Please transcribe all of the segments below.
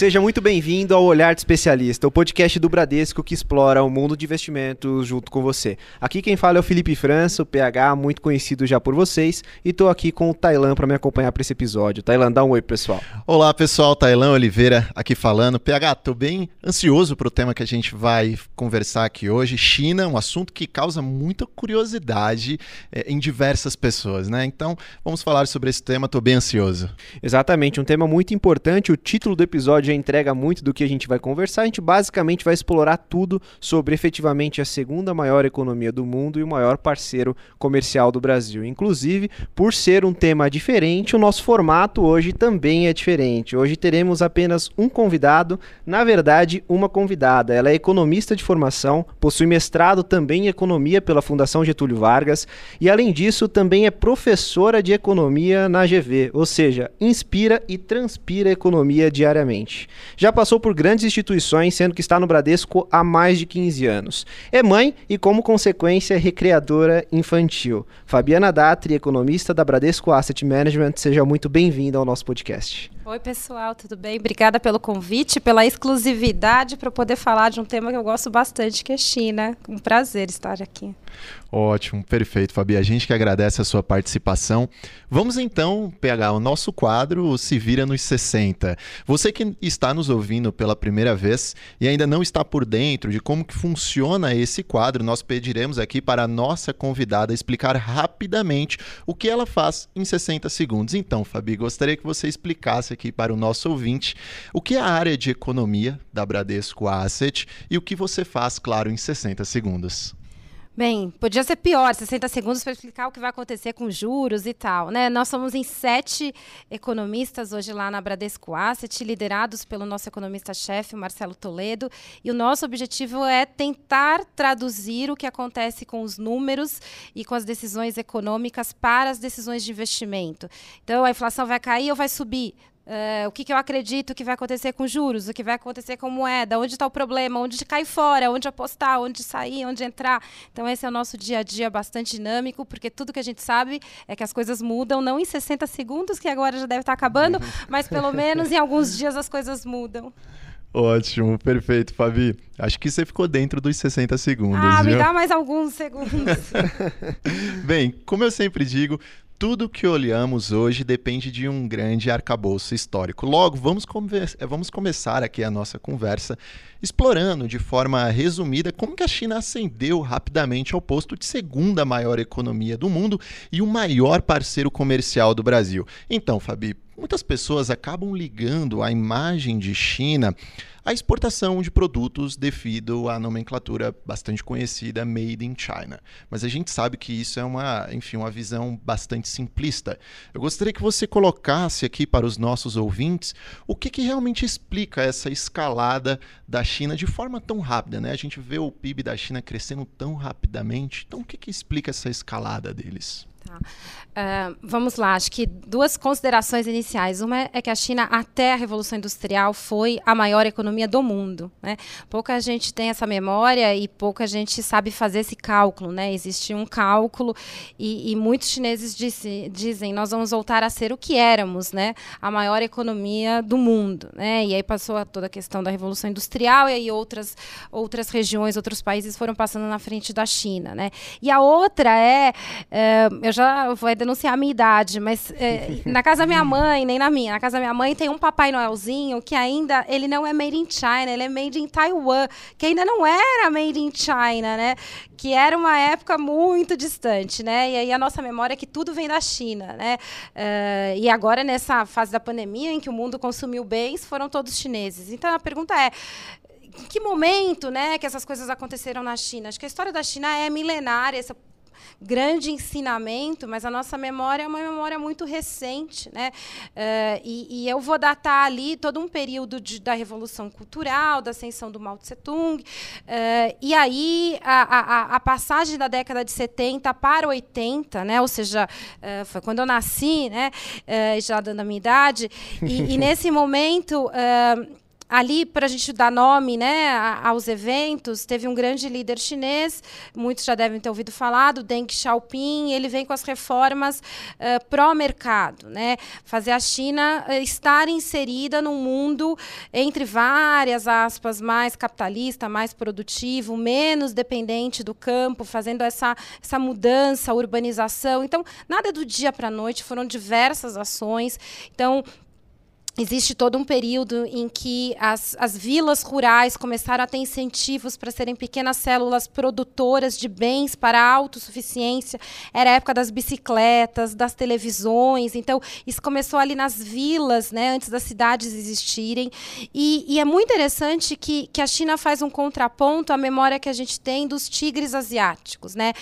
Seja muito bem-vindo ao Olhar de Especialista, o podcast do Bradesco que explora o mundo de investimentos junto com você. Aqui quem fala é o Felipe França, o PH, muito conhecido já por vocês, e estou aqui com o Thailan para me acompanhar para esse episódio. Thailan, dá um oi, pessoal. Olá, pessoal. Thailan Oliveira aqui falando. PH, estou bem ansioso para o tema que a gente vai conversar aqui hoje. China, um assunto que causa muita curiosidade em diversas pessoas, né? Então, vamos falar sobre esse tema, estou bem ansioso. Exatamente, um tema muito importante. O título do episódio já entrega muito do que a gente vai conversar. A gente basicamente vai explorar tudo sobre efetivamente a segunda maior economia do mundo e o maior parceiro comercial do Brasil. Inclusive, por ser um tema diferente, o nosso formato hoje também é diferente. Hoje teremos apenas um convidado, na verdade, uma convidada. Ela é economista de formação, possui mestrado também em economia pela Fundação Getúlio Vargas e, além disso, também é professora de economia na GV, ou seja, inspira e transpira economia diariamente. Já passou por grandes instituições, sendo que está no Bradesco há mais de 15 anos. É mãe e, como consequência, recreadora infantil. Fabiana D'Atri, economista da Bradesco Asset Management, seja muito bem-vinda ao nosso podcast. Oi, pessoal, tudo bem? Obrigada pelo convite, pela exclusividade para poder falar de um tema que eu gosto bastante, que é China. Um prazer estar aqui. Ótimo, perfeito, Fabi. A gente que agradece a sua participação. Vamos então pegar o nosso quadro Se Vira nos 60. Você que está nos ouvindo pela primeira vez e ainda não está por dentro de como que funciona esse quadro, nós pediremos aqui para a nossa convidada explicar rapidamente o que ela faz em 60 segundos. Então, Fabi, gostaria que você explicasse aqui para o nosso ouvinte o que é a área de economia da Bradesco Asset e o que você faz, claro, em 60 segundos. Bem, podia ser pior, 60 segundos para explicar o que vai acontecer com juros e tal, né? Nós somos em 7 economistas hoje lá na Bradesco Asset, liderados pelo nosso economista-chefe, Marcelo Toledo, e o nosso objetivo é tentar traduzir o que acontece com os números e com as decisões econômicas para as decisões de investimento. Então, a inflação vai cair ou vai subir? O que eu acredito que vai acontecer com juros, o que vai acontecer com moeda, onde está o problema, onde cai fora, onde apostar, onde sair, onde entrar. Então esse é o nosso dia a dia bastante dinâmico, porque tudo que a gente sabe é que as coisas mudam, não em 60 segundos, que agora já deve estar acabando, mas pelo menos em alguns dias as coisas mudam. Ótimo, perfeito, Fabi. Acho que você ficou dentro dos 60 segundos. Ah, viu? Me dá mais alguns segundos. Bem, como eu sempre digo, tudo que olhamos hoje depende de um grande arcabouço histórico. Logo, vamos começar aqui a nossa conversa explorando de forma resumida como que a China ascendeu rapidamente ao posto de segunda maior economia do mundo e o maior parceiro comercial do Brasil. Então, Fabi, muitas pessoas acabam ligando a imagem de China à exportação de produtos devido à nomenclatura bastante conhecida Made in China. Mas a gente sabe que isso é uma visão bastante simplista. Eu gostaria que você colocasse aqui para os nossos ouvintes o que realmente explica essa escalada da China de forma tão rápida, né? A gente vê o PIB da China crescendo tão rapidamente. Então, o que explica essa escalada deles? Tá. Vamos lá, acho que duas considerações iniciais. Uma é que a China, até a Revolução Industrial, foi a maior economia do mundo, né? Pouca gente tem essa memória e pouca gente sabe fazer esse cálculo, né? Existe um cálculo e muitos chineses dizem nós vamos voltar a ser o que éramos, né? A maior economia do mundo, né? E aí passou toda a questão da Revolução Industrial e aí outras regiões, outros países foram passando na frente da China, né? E a outra é... eu já vou denunciar a minha idade, mas na casa da minha mãe, nem na minha, na casa da minha mãe tem um Papai Noelzinho que ainda, ele não é made in China, ele é made in Taiwan, que ainda não era made in China, né? Que era uma época muito distante, né? E aí a nossa memória é que tudo vem da China, né? E agora nessa fase da pandemia em que o mundo consumiu bens, foram todos chineses. Então a pergunta é, em que momento, né, que essas coisas aconteceram na China? Acho que a história da China é milenária, essa grande ensinamento, mas a nossa memória é uma memória muito recente, né? E eu vou datar ali todo um período da Revolução Cultural, da ascensão do Mao Tse-tung, e aí a passagem da década de 70 para 80, né? Ou seja, foi quando eu nasci, né? Já dando a minha idade, e nesse momento... Ali, para a gente dar nome, né, aos eventos, teve um grande líder chinês, muitos já devem ter ouvido falar, do Deng Xiaoping. Ele vem com as reformas pró-mercado, né, fazer a China estar inserida num mundo, entre várias aspas, mais capitalista, mais produtivo, menos dependente do campo, fazendo essa mudança, urbanização. Então, nada do dia para a noite, foram diversas ações. Então, existe todo um período em que as vilas rurais começaram a ter incentivos para serem pequenas células produtoras de bens para a autossuficiência. Era a época das bicicletas, das televisões. Então, isso começou ali nas vilas, né, antes das cidades existirem. E é muito interessante que a China faz um contraponto à memória que a gente tem dos tigres asiáticos, né,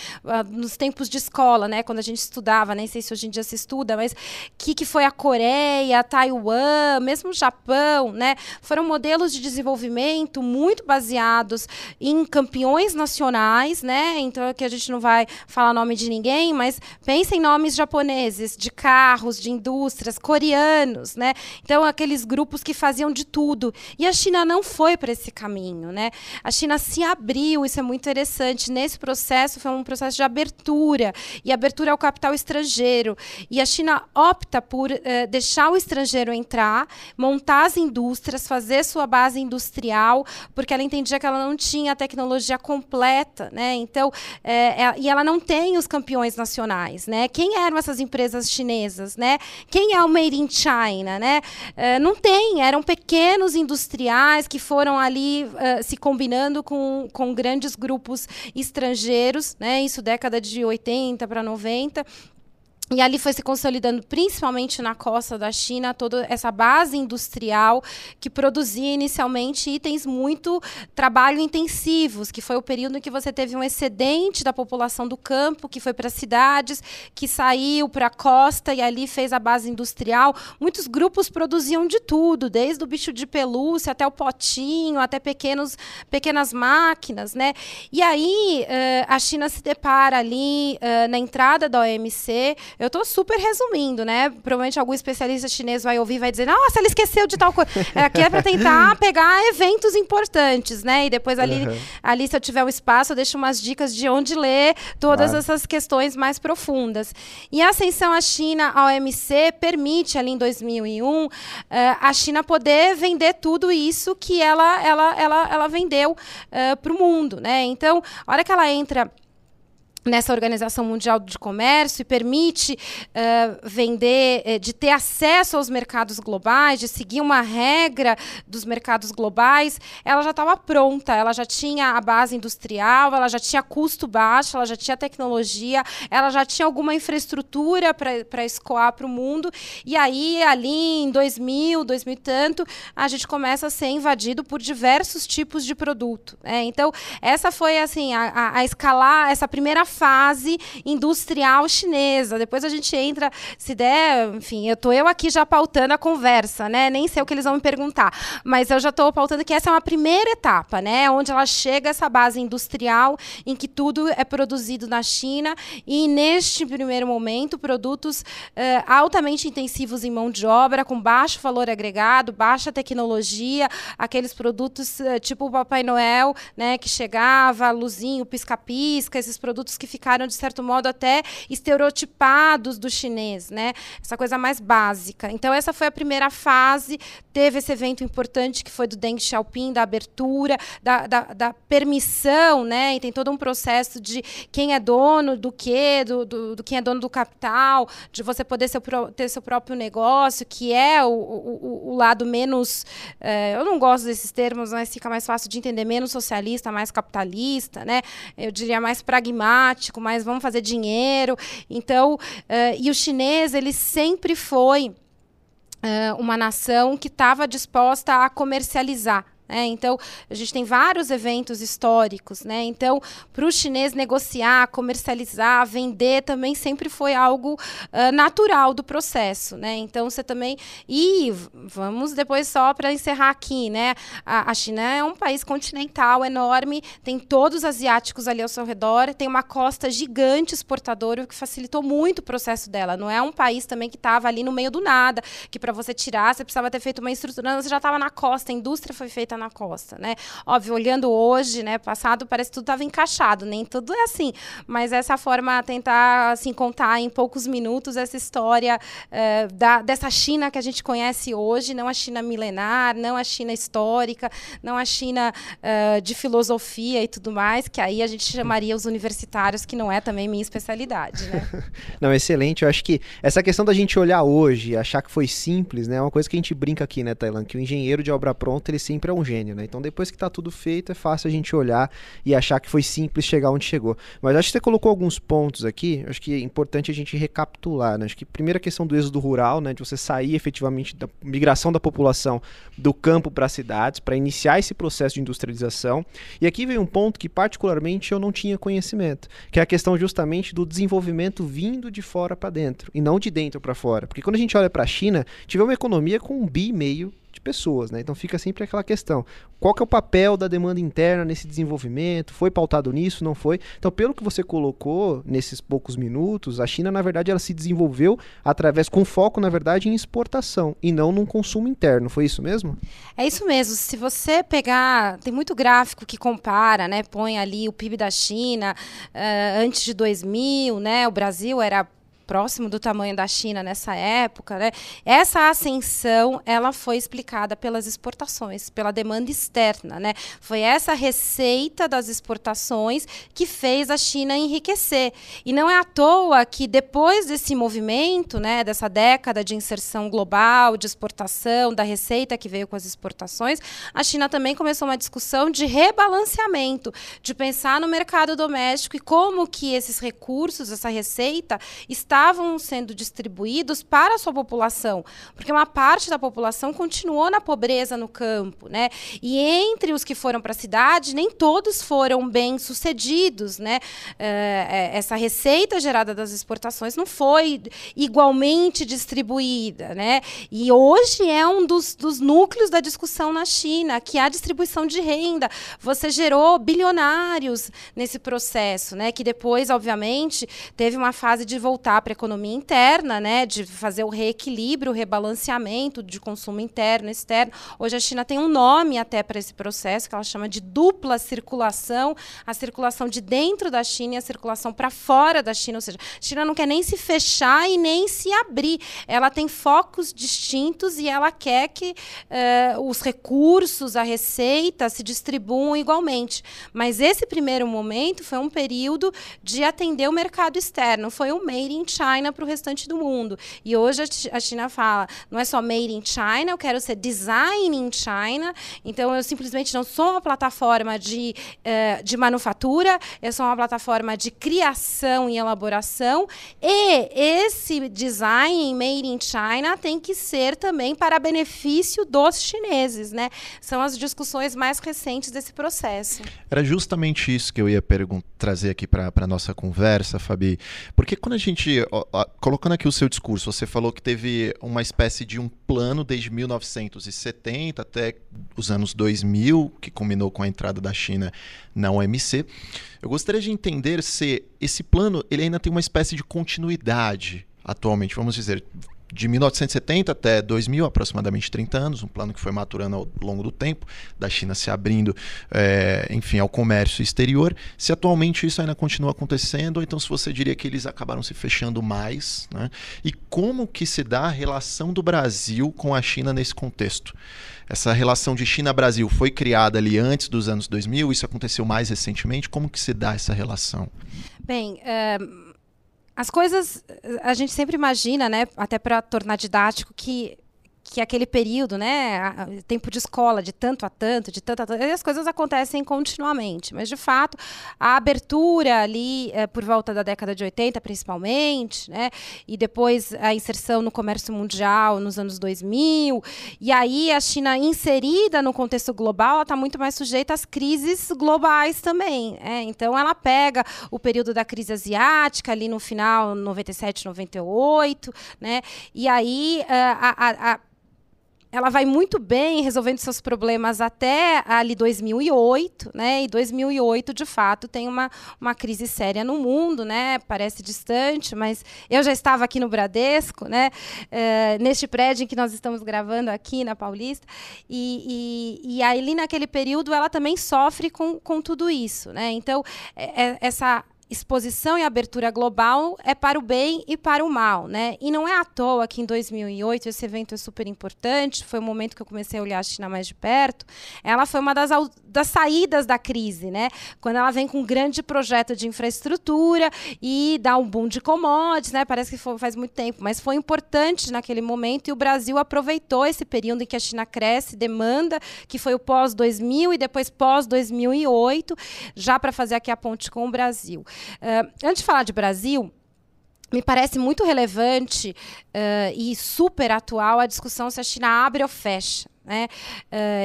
nos tempos de escola, né, quando a gente estudava, nem sei se hoje em dia se estuda, mas que foi a Coreia, a Taiwan, mesmo o Japão, né, foram modelos de desenvolvimento muito baseados em campeões nacionais, né, então aqui a gente não vai falar nome de ninguém, mas pensem em nomes japoneses, de carros, de indústrias, coreanos, né, então aqueles grupos que faziam de tudo. E a China não foi para esse caminho, né, a China se abriu, isso é muito interessante, nesse processo foi um processo de abertura, e abertura ao capital estrangeiro, e a China opta por deixar o estrangeiro entrar, montar as indústrias, fazer sua base industrial, porque ela entendia que ela não tinha a tecnologia completa, né? Então, e ela não tem os campeões nacionais, né? Quem eram essas empresas chinesas, né? Quem é o Made in China, né? Não tem, eram pequenos industriais que foram ali se combinando com grandes grupos estrangeiros, né? Isso década de 80 para 90. E ali foi se consolidando, principalmente na costa da China, toda essa base industrial que produzia inicialmente itens muito trabalho intensivos, que foi o período em que você teve um excedente da população do campo, que foi para as cidades, que saiu para a costa e ali fez a base industrial. Muitos grupos produziam de tudo, desde o bicho de pelúcia até o potinho, até pequenas máquinas, né? E aí a China se depara ali na entrada da OMC. Eu estou super resumindo, né? Provavelmente algum especialista chinês vai ouvir e vai dizer: nossa, ela esqueceu de tal coisa. Aqui é para tentar pegar eventos importantes, né? E depois ali, se eu tiver um espaço, eu deixo umas dicas de onde ler todas essas questões mais profundas. E a ascensão à China, a OMC, permite ali em 2001 a China poder vender tudo isso que ela vendeu para o mundo, né? Então, a hora que ela entra nessa Organização Mundial de Comércio e permite vender, de ter acesso aos mercados globais, de seguir uma regra dos mercados globais, ela já estava pronta, ela já tinha a base industrial, ela já tinha custo baixo, ela já tinha tecnologia, ela já tinha alguma infraestrutura para escoar para o mundo. E aí, ali em 2000, 2000 e tanto, a gente começa a ser invadido por diversos tipos de produto, né? Então, essa foi assim, a escalar, essa primeira fase industrial chinesa. Depois a gente entra, se der, enfim, eu aqui já pautando a conversa, né? Nem sei o que eles vão me perguntar, mas eu já estou pautando que essa é uma primeira etapa, né? Onde ela chega, essa base industrial em que tudo é produzido na China e, neste primeiro momento, produtos altamente intensivos em mão de obra, com baixo valor agregado, baixa tecnologia, aqueles produtos tipo o Papai Noel, né? Que chegava, luzinho, pisca-pisca, esses produtos que ficaram, de certo modo, até estereotipados do chinês, né? Essa coisa mais básica. Então, essa foi a primeira fase. Teve esse evento importante que foi do Deng Xiaoping, da abertura, da permissão, né? E tem todo um processo de quem é dono do quê, do quem é dono do capital, de você poder ter seu próprio negócio, que é o lado menos... eu não gosto desses termos, mas fica mais fácil de entender, menos socialista, mais capitalista, né? Eu diria mais pragmático, mas vamos fazer dinheiro. Então, e o chinês, ele sempre foi uma nação que estava disposta a comercializar, É, então, a gente tem vários eventos históricos, né? Então, para o chinês negociar, comercializar, vender também sempre foi algo natural do processo, né? Então, você também... E vamos depois só para encerrar aqui, né? A China é um país continental enorme, tem todos os asiáticos ali ao seu redor, tem uma costa gigante exportadora, o que facilitou muito o processo dela. Não é um país também que estava ali no meio do nada, que para você tirar, você precisava ter feito uma estrutura, você já estava na costa, a indústria foi feita na costa, né? Óbvio, olhando hoje, né, passado, parece que tudo estava encaixado, nem tudo é assim, mas essa forma tentar, assim, contar em poucos minutos essa história dessa China que a gente conhece hoje, não a China milenar, não a China histórica, não a China de filosofia e tudo mais, que aí a gente chamaria os universitários, que não é também minha especialidade, né? Não, excelente, eu acho que essa questão da gente olhar hoje, achar que foi simples, né, é uma coisa que a gente brinca aqui, né, Thailan, que o engenheiro de obra pronta, ele sempre é um gênio, né? Então, depois que tá tudo feito, é fácil a gente olhar e achar que foi simples chegar onde chegou. Mas acho que você colocou alguns pontos aqui, acho que é importante a gente recapitular, né? Acho que primeira questão do êxodo rural, né? De você sair efetivamente da migração da população do campo para as cidades, para iniciar esse processo de industrialização. E aqui vem um ponto que particularmente eu não tinha conhecimento, que é a questão justamente do desenvolvimento vindo de fora para dentro, e não de dentro para fora. Porque quando a gente olha para a China, tive uma economia com $1,5 bi de pessoas, né? Então fica sempre aquela questão, qual que é o papel da demanda interna nesse desenvolvimento, foi pautado nisso, não foi? Então, pelo que você colocou nesses poucos minutos, a China, na verdade, ela se desenvolveu através, com foco, na verdade, em exportação e não num consumo interno, foi isso mesmo? É isso mesmo, se você pegar, tem muito gráfico que compara, né? Põe ali o PIB da China antes de 2000, né? O Brasil era próximo do tamanho da China nessa época, né? Essa ascensão, ela foi explicada pelas exportações, pela demanda externa, né? Foi essa receita das exportações que fez a China enriquecer. E não é à toa que depois desse movimento, né, dessa década de inserção global, de exportação, da receita que veio com as exportações, a China também começou uma discussão de rebalanceamento, de pensar no mercado doméstico e como que esses recursos, essa receita, estavam sendo distribuídos para a sua população, porque uma parte da população continuou na pobreza no campo, né? E entre os que foram para a cidade, nem todos foram bem sucedidos, né? Essa receita gerada das exportações não foi igualmente distribuída, né? E hoje é um dos núcleos da discussão na China, que é a distribuição de renda. Você gerou bilionários nesse processo, né? Que depois, obviamente, teve uma fase de voltar para a economia interna, né, de fazer o reequilíbrio, o rebalanceamento de consumo interno e externo. Hoje a China tem um nome até para esse processo, que ela chama de dupla circulação, a circulação de dentro da China e a circulação para fora da China. Ou seja, a China não quer nem se fechar e nem se abrir. Ela tem focos distintos e ela quer que os recursos, a receita, se distribuam igualmente. Mas esse primeiro momento foi um período de atender o mercado externo, foi um made in China para o restante do mundo. E hoje a China fala, não é só made in China, eu quero ser design in China, então eu simplesmente não sou uma plataforma de manufatura, eu sou uma plataforma de criação e elaboração, e esse design made in China tem que ser também para benefício dos chineses, né? São as discussões mais recentes desse processo. Era justamente isso que eu ia trazer aqui para a nossa conversa, Fabi, porque quando a gente, colocando aqui o seu discurso, você falou que teve uma espécie de um plano desde 1970 até os anos 2000, que culminou com a entrada da China na OMC. Eu gostaria de entender se esse plano ele ainda tem uma espécie de continuidade atualmente, vamos dizer, de 1970 até 2000, aproximadamente 30 anos, um plano que foi maturando ao longo do tempo, da China se abrindo, enfim, ao comércio exterior. Se atualmente isso ainda continua acontecendo, ou então se você diria que eles acabaram se fechando mais, né? E como que se dá a relação do Brasil com a China nesse contexto? Essa relação de China-Brasil foi criada ali antes dos anos 2000, isso aconteceu mais recentemente, como que se dá essa relação? Bem, as coisas, a gente sempre imagina, né, até para tornar didático, que que aquele período, né, tempo de escola, de tanto a tanto, de tanto a tanto, as coisas acontecem continuamente. Mas, de fato, a abertura ali por volta da década de 80, principalmente, né, e depois a inserção no comércio mundial nos anos 2000, e aí a China inserida no contexto global, ela está muito mais sujeita às crises globais também. Né? Então, ela pega o período da crise asiática, ali no final, 97, 98, né, e aí ela vai muito bem resolvendo seus problemas até ali 2008, né? E 2008, de fato, tem uma crise séria no mundo, né? Parece distante, mas eu já estava aqui no Bradesco, né? Neste prédio em que nós estamos gravando aqui na Paulista, e ali naquele período ela também sofre com tudo isso, né? Então, essa exposição e abertura global é para o bem e para o mal, né? E não é à toa que em 2008 esse evento é super importante, foi o momento que eu comecei a olhar a China mais de perto. Ela foi uma das saídas da crise, né? Quando ela vem com um grande projeto de infraestrutura e dá um boom de commodities, né? Parece que faz muito tempo, mas foi importante naquele momento, e o Brasil aproveitou esse período em que a China cresce, demanda, que foi o pós-2000 e depois pós-2008, já para fazer aqui a ponte com o Brasil. Antes de falar de Brasil, me parece muito relevante e super atual a discussão se a China abre ou fecha. Né?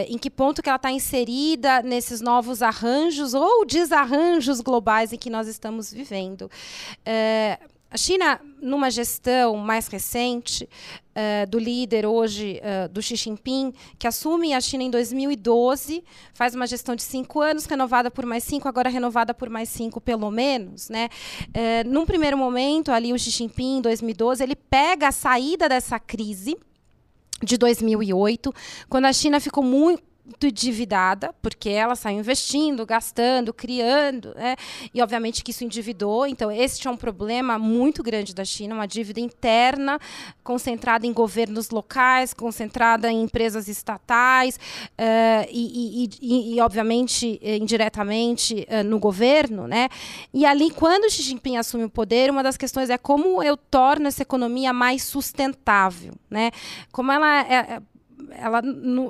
Em que ponto que ela está inserida nesses novos arranjos ou desarranjos globais em que nós estamos vivendo. A China, numa gestão mais recente, do líder hoje, do Xi Jinping, que assume a China em 2012, faz uma gestão de 5 anos, renovada por mais 5, agora renovada por mais 5 pelo menos, né? Num primeiro momento, ali o Xi Jinping, em 2012, ele pega a saída dessa crise de 2008, quando a China ficou muito endividada, porque ela saiu investindo, gastando, criando, né? E obviamente que isso endividou. Então, este é um problema muito grande da China, uma dívida interna concentrada em governos locais, concentrada em empresas estatais e obviamente, indiretamente no governo, né? E ali, quando Xi Jinping assume o poder, uma das questões é como eu torno essa economia mais sustentável, né? Como ela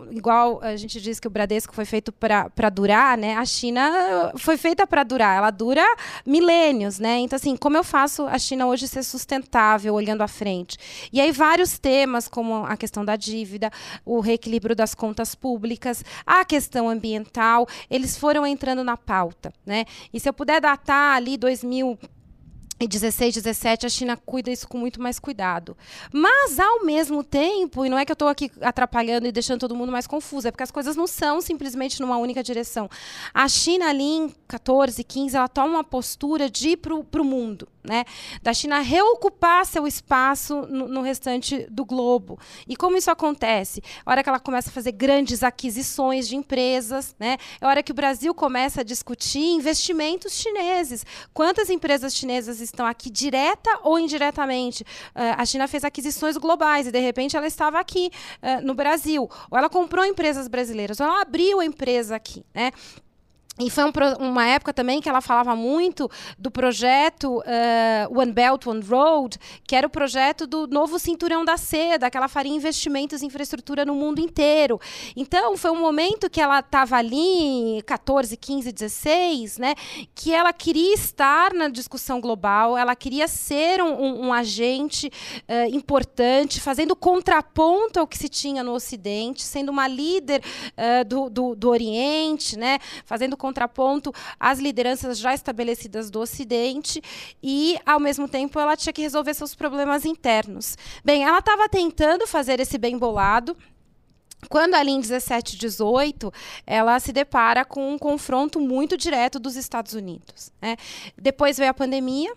igual a gente diz que o Bradesco foi feito para durar, né? A China foi feita para durar, ela dura milênios, né? Então, assim, como eu faço a China hoje ser sustentável, olhando à frente? E aí vários temas, como a questão da dívida, o reequilíbrio das contas públicas, a questão ambiental, eles foram entrando na pauta, né? E se eu puder datar ali 2016, 17, a China cuida isso com muito mais cuidado. Mas, ao mesmo tempo, e não é que eu estou aqui atrapalhando e deixando todo mundo mais confuso, é porque as coisas não são simplesmente numa única direção. A China, ali em 14, 15, ela toma uma postura de ir para o mundo, né? Da China reocupar seu espaço no restante do globo. E como isso acontece? A hora que ela começa a fazer grandes aquisições de empresas, né? É a hora que o Brasil começa a discutir investimentos chineses. Quantas empresas chinesas estão aqui, direta ou indiretamente? A China fez aquisições globais e, de repente, ela estava aqui no Brasil. Ou ela comprou empresas brasileiras, ou ela abriu a empresa aqui, né? E foi uma época também que ela falava muito do projeto One Belt, One Road, que era o projeto do novo cinturão da seda, que ela faria investimentos em infraestrutura no mundo inteiro. Então, foi um momento que ela estava ali, 14, 15, 16, né, que ela queria estar na discussão global, ela queria ser um agente importante, fazendo contraponto ao que se tinha no Ocidente, sendo uma líder do Oriente, né, fazendo contraponto às lideranças já estabelecidas do Ocidente, e, ao mesmo tempo, ela tinha que resolver seus problemas internos. Bem, ela estava tentando fazer esse bem bolado, quando ali em 17, 18, ela se depara com um confronto muito direto dos Estados Unidos, né? Depois veio a pandemia,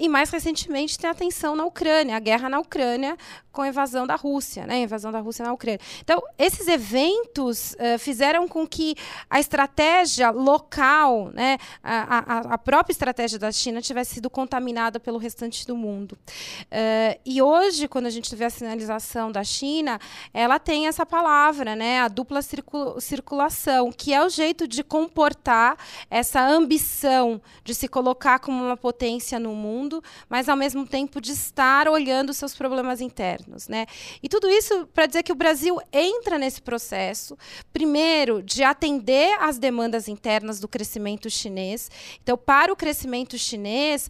e mais recentemente tem a tensão na Ucrânia, a guerra na Ucrânia com a invasão da Rússia, né? A invasão da Rússia na Ucrânia. Então, esses eventos fizeram com que a estratégia local, né, a própria estratégia da China, tivesse sido contaminada pelo restante do mundo. E hoje, quando a gente vê a sinalização da China, ela tem essa palavra, né, a dupla circulação, que é o jeito de comportar essa ambição de se colocar como uma potência influência no mundo, mas ao mesmo tempo de estar olhando seus problemas internos, né? E tudo isso para dizer que o Brasil entra nesse processo, primeiro, de atender às demandas internas do crescimento chinês. Então, para o crescimento chinês,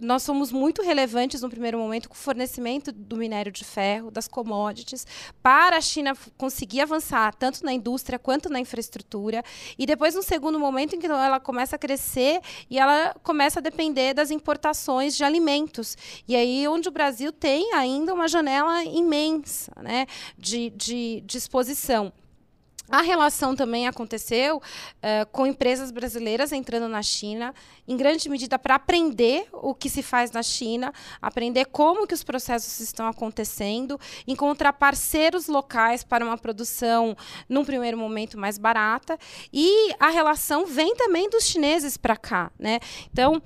nós somos muito relevantes, no primeiro momento, com o fornecimento do minério de ferro, das commodities, para a China conseguir avançar tanto na indústria quanto na infraestrutura. E depois, no segundo momento, em que ela começa a crescer e ela começa a depender das importações de alimentos. E aí, onde o Brasil tem ainda uma janela imensa, né, de exposição. A relação também aconteceu com empresas brasileiras entrando na China, em grande medida para aprender o que se faz na China, aprender como que os processos estão acontecendo, encontrar parceiros locais para uma produção, num primeiro momento, mais barata. E a relação vem também dos chineses para cá, né? Então,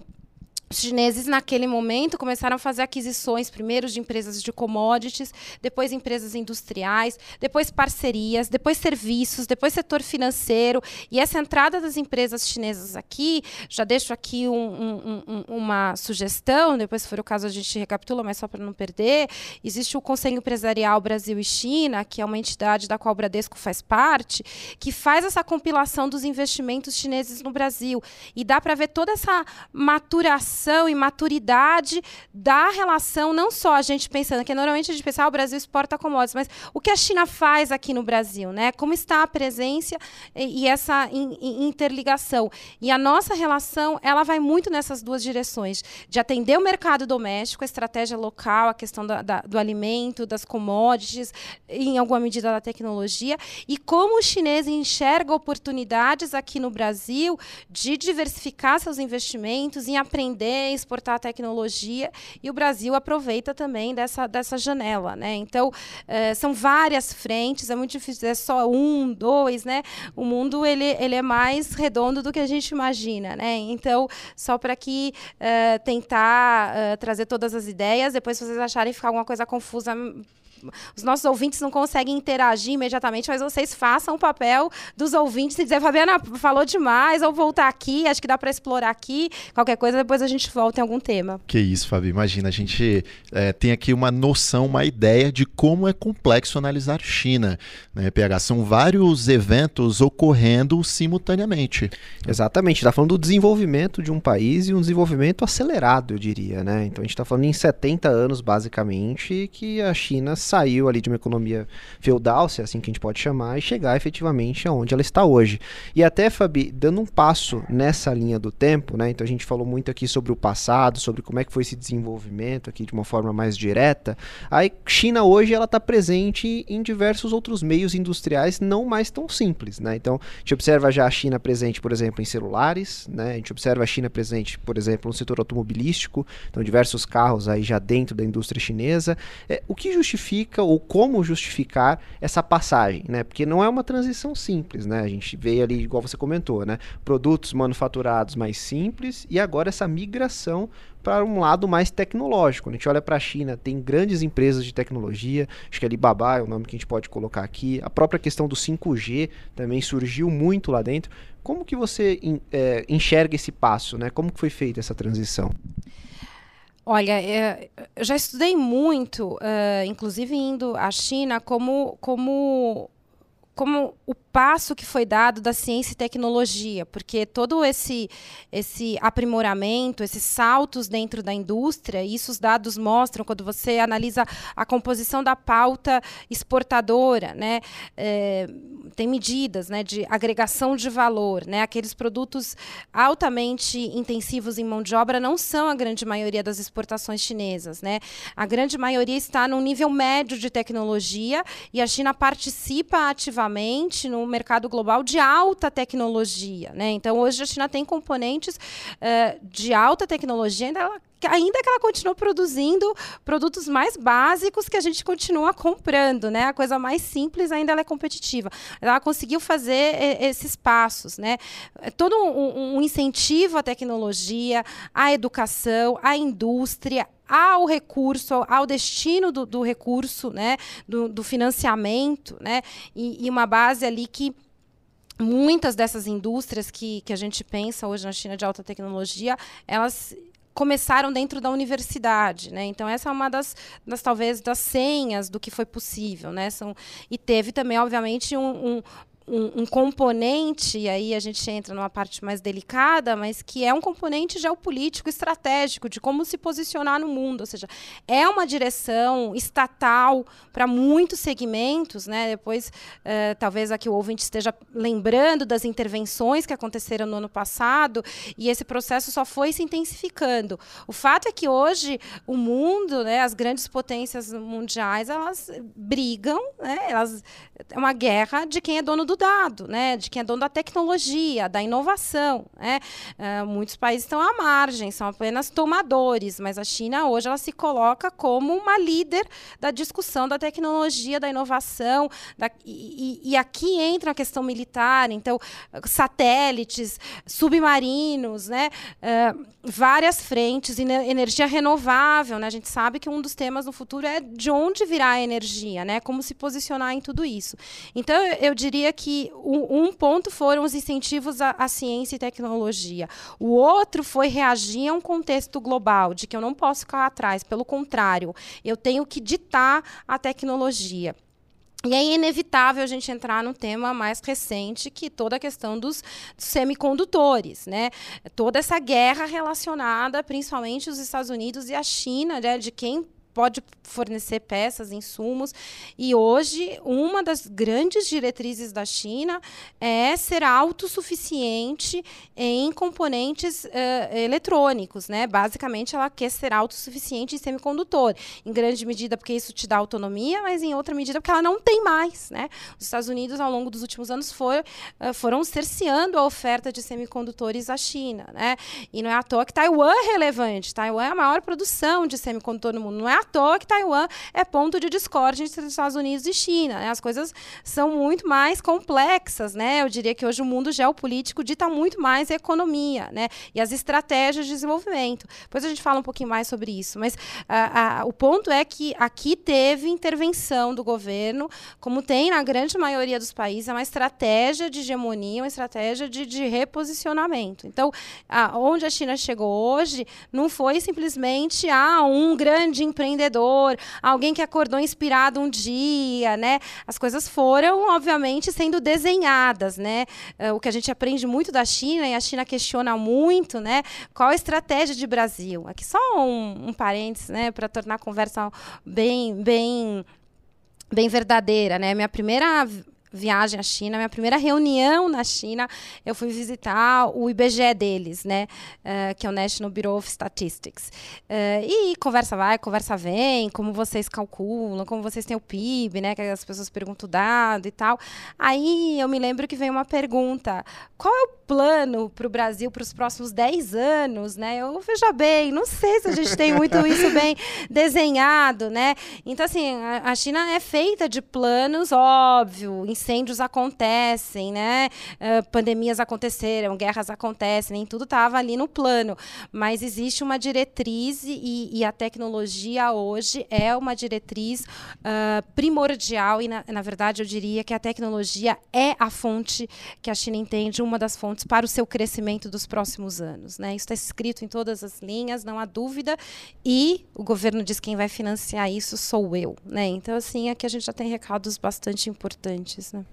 os chineses, naquele momento, começaram a fazer aquisições, primeiro de empresas de commodities, depois empresas industriais, depois parcerias, depois serviços, depois setor financeiro. E essa entrada das empresas chinesas aqui, já deixo aqui uma sugestão, depois, se for o caso, a gente recapitula, mas só para não perder, existe o Conselho Empresarial Brasil e China, que é uma entidade da qual o Bradesco faz parte, que faz essa compilação dos investimentos chineses no Brasil. E dá para ver toda essa maturação e maturidade da relação, não só a gente pensando, que normalmente a gente pensa, ah, o Brasil exporta commodities, mas o que a China faz aqui no Brasil, né? Como está a presença e essa interligação. E a nossa relação, ela vai muito nessas duas direções, de atender o mercado doméstico, a estratégia local, a questão do alimento, das commodities, em alguma medida da tecnologia, e como o chinês enxerga oportunidades aqui no Brasil de diversificar seus investimentos, em aprender, exportar a tecnologia, e o Brasil aproveita também dessa janela, né? Então, são várias frentes, é muito difícil, é só um, dois, né? O mundo ele é mais redondo do que a gente imagina, né? Então, só para aqui tentar trazer todas as ideias, depois se vocês acharem ficar alguma coisa confusa, os nossos ouvintes não conseguem interagir imediatamente, mas vocês façam o papel dos ouvintes e dizer, Fabiana, falou demais, ou voltar aqui, acho que dá para explorar aqui, qualquer coisa, depois a gente volta em algum tema. Que isso, Fabi, imagina, a gente tem aqui uma noção, uma ideia de como é complexo analisar China, né, PH? São vários eventos ocorrendo simultaneamente. Exatamente, está falando do desenvolvimento de um país e um desenvolvimento acelerado, eu diria, né? Então a gente está falando em 70 anos, basicamente, que a China saiu ali de uma economia feudal, se é assim que a gente pode chamar, e chegar efetivamente aonde ela está hoje. E até, Fabi, dando um passo nessa linha do tempo, né? Então a gente falou muito aqui sobre o passado, sobre como é que foi esse desenvolvimento aqui de uma forma mais direta. A China hoje ela está presente em diversos outros meios industriais não mais tão simples, né? Então a gente observa já a China presente, por exemplo, em celulares, né? A gente observa a China presente, por exemplo, no setor automobilístico, então diversos carros aí já dentro da indústria chinesa. O que justifica ou como justificar essa passagem, né? Porque não é uma transição simples, né? A gente veio ali, igual você comentou, né? Produtos manufaturados mais simples e agora essa migração para um lado mais tecnológico. A gente olha para a China, tem grandes empresas de tecnologia, acho que Alibaba é o nome que a gente pode colocar aqui, a própria questão do 5G também surgiu muito lá dentro. Como que você enxerga esse passo, né? Como que foi feita essa transição? Olha, eu já estudei muito, inclusive indo à China, como o passo que foi dado da ciência e tecnologia, porque todo esse aprimoramento, esses saltos dentro da indústria, e isso os dados mostram quando você analisa a composição da pauta exportadora, né? Tem medidas, né, de agregação de valor, né? Aqueles produtos altamente intensivos em mão de obra não são a grande maioria das exportações chinesas, né? A grande maioria está num nível médio de tecnologia e a China participa ativamente no mercado global de alta tecnologia, né? Então, hoje a China tem componentes de alta tecnologia, ainda que ela continue produzindo produtos mais básicos que a gente continua comprando, né? A coisa mais simples ainda ela é competitiva. Ela conseguiu fazer esses passos, né? Todo um incentivo à tecnologia, à educação, à indústria, ao recurso, ao destino do recurso, né? Do financiamento, né? E uma base ali que muitas dessas indústrias que a gente pensa hoje na China de alta tecnologia, elas começaram dentro da universidade, né? Então essa é uma das talvez das senhas do que foi possível, né? E teve também, obviamente, um componente, e aí a gente entra numa parte mais delicada, mas que é um componente geopolítico, estratégico, de como se posicionar no mundo. Ou seja, é uma direção estatal para muitos segmentos, né? Depois, talvez aqui o ouvinte esteja lembrando das intervenções que aconteceram no ano passado, e esse processo só foi se intensificando. O fato é que hoje o mundo, né, as grandes potências mundiais, elas brigam, né? É uma guerra de quem é dono do dado, né? De quem é dono da tecnologia, da inovação, né? Muitos países estão à margem, são apenas tomadores, mas a China hoje ela se coloca como uma líder da discussão da tecnologia, da inovação, e aqui entra a questão militar, então satélites, submarinos, né? Várias frentes, energia renovável, né? A gente sabe que um dos temas no futuro é de onde virá a energia, né? Como se posicionar em tudo isso. Então, eu diria que um ponto foram os incentivos à ciência e tecnologia. O outro foi reagir a um contexto global, de que eu não posso ficar atrás, pelo contrário, eu tenho que ditar a tecnologia. E é inevitável a gente entrar num tema mais recente, que toda a questão dos semicondutores, né? Toda essa guerra relacionada, principalmente os Estados Unidos e a China, né? De quem pode fornecer peças, insumos, e hoje uma das grandes diretrizes da China é ser autossuficiente em componentes eletrônicos, né? Basicamente, ela quer ser autossuficiente em semicondutor, em grande medida porque isso te dá autonomia, mas em outra medida porque ela não tem mais, né? Os Estados Unidos, ao longo dos últimos anos, foram cerceando a oferta de semicondutores à China, né? E não é à toa que Taiwan é relevante. Taiwan é a maior produção de semicondutor no mundo. Não é à toa que Taiwan é ponto de discórdia entre os Estados Unidos e China, né? As coisas são muito mais complexas, né? Eu diria que hoje o mundo geopolítico dita muito mais a economia, né? E as estratégias de desenvolvimento. Depois a gente fala um pouquinho mais sobre isso, mas o ponto é que aqui teve intervenção do governo, como tem na grande maioria dos países, é uma estratégia de hegemonia, uma estratégia de reposicionamento. Então, onde a China chegou hoje não foi simplesmente um grande empreendedor, alguém que acordou inspirado um dia, né? As coisas foram, obviamente, sendo desenhadas, né? O que a gente aprende muito da China, e a China questiona muito, né? Qual a estratégia de Brasil? Aqui só um parênteses, né? Para tornar a conversa bem verdadeira, né? Minha primeira viagem à China, minha primeira reunião na China, eu fui visitar o IBGE deles, né, que é o National Bureau of Statistics. E conversa vai, conversa vem, como vocês calculam, como vocês têm o PIB, né, que as pessoas perguntam o dado e tal. Aí eu me lembro que veio uma pergunta, qual é o plano para o Brasil para os próximos 10 anos, né? Eu veja bem, não sei se a gente tem muito isso bem desenhado, né? Então, assim, a China é feita de planos, óbvio, incêndios acontecem, né? Pandemias aconteceram, guerras acontecem, nem tudo estava ali no plano, mas existe uma diretriz e a tecnologia hoje é uma diretriz primordial e, na verdade, eu diria que a tecnologia é a fonte que a China entende, uma das fontes para o seu crescimento dos próximos anos, né? Isso está escrito em todas as linhas, não há dúvida, e o governo diz que quem vai financiar isso sou eu, né? Então, assim, aqui a gente já tem recados bastante importantes, né?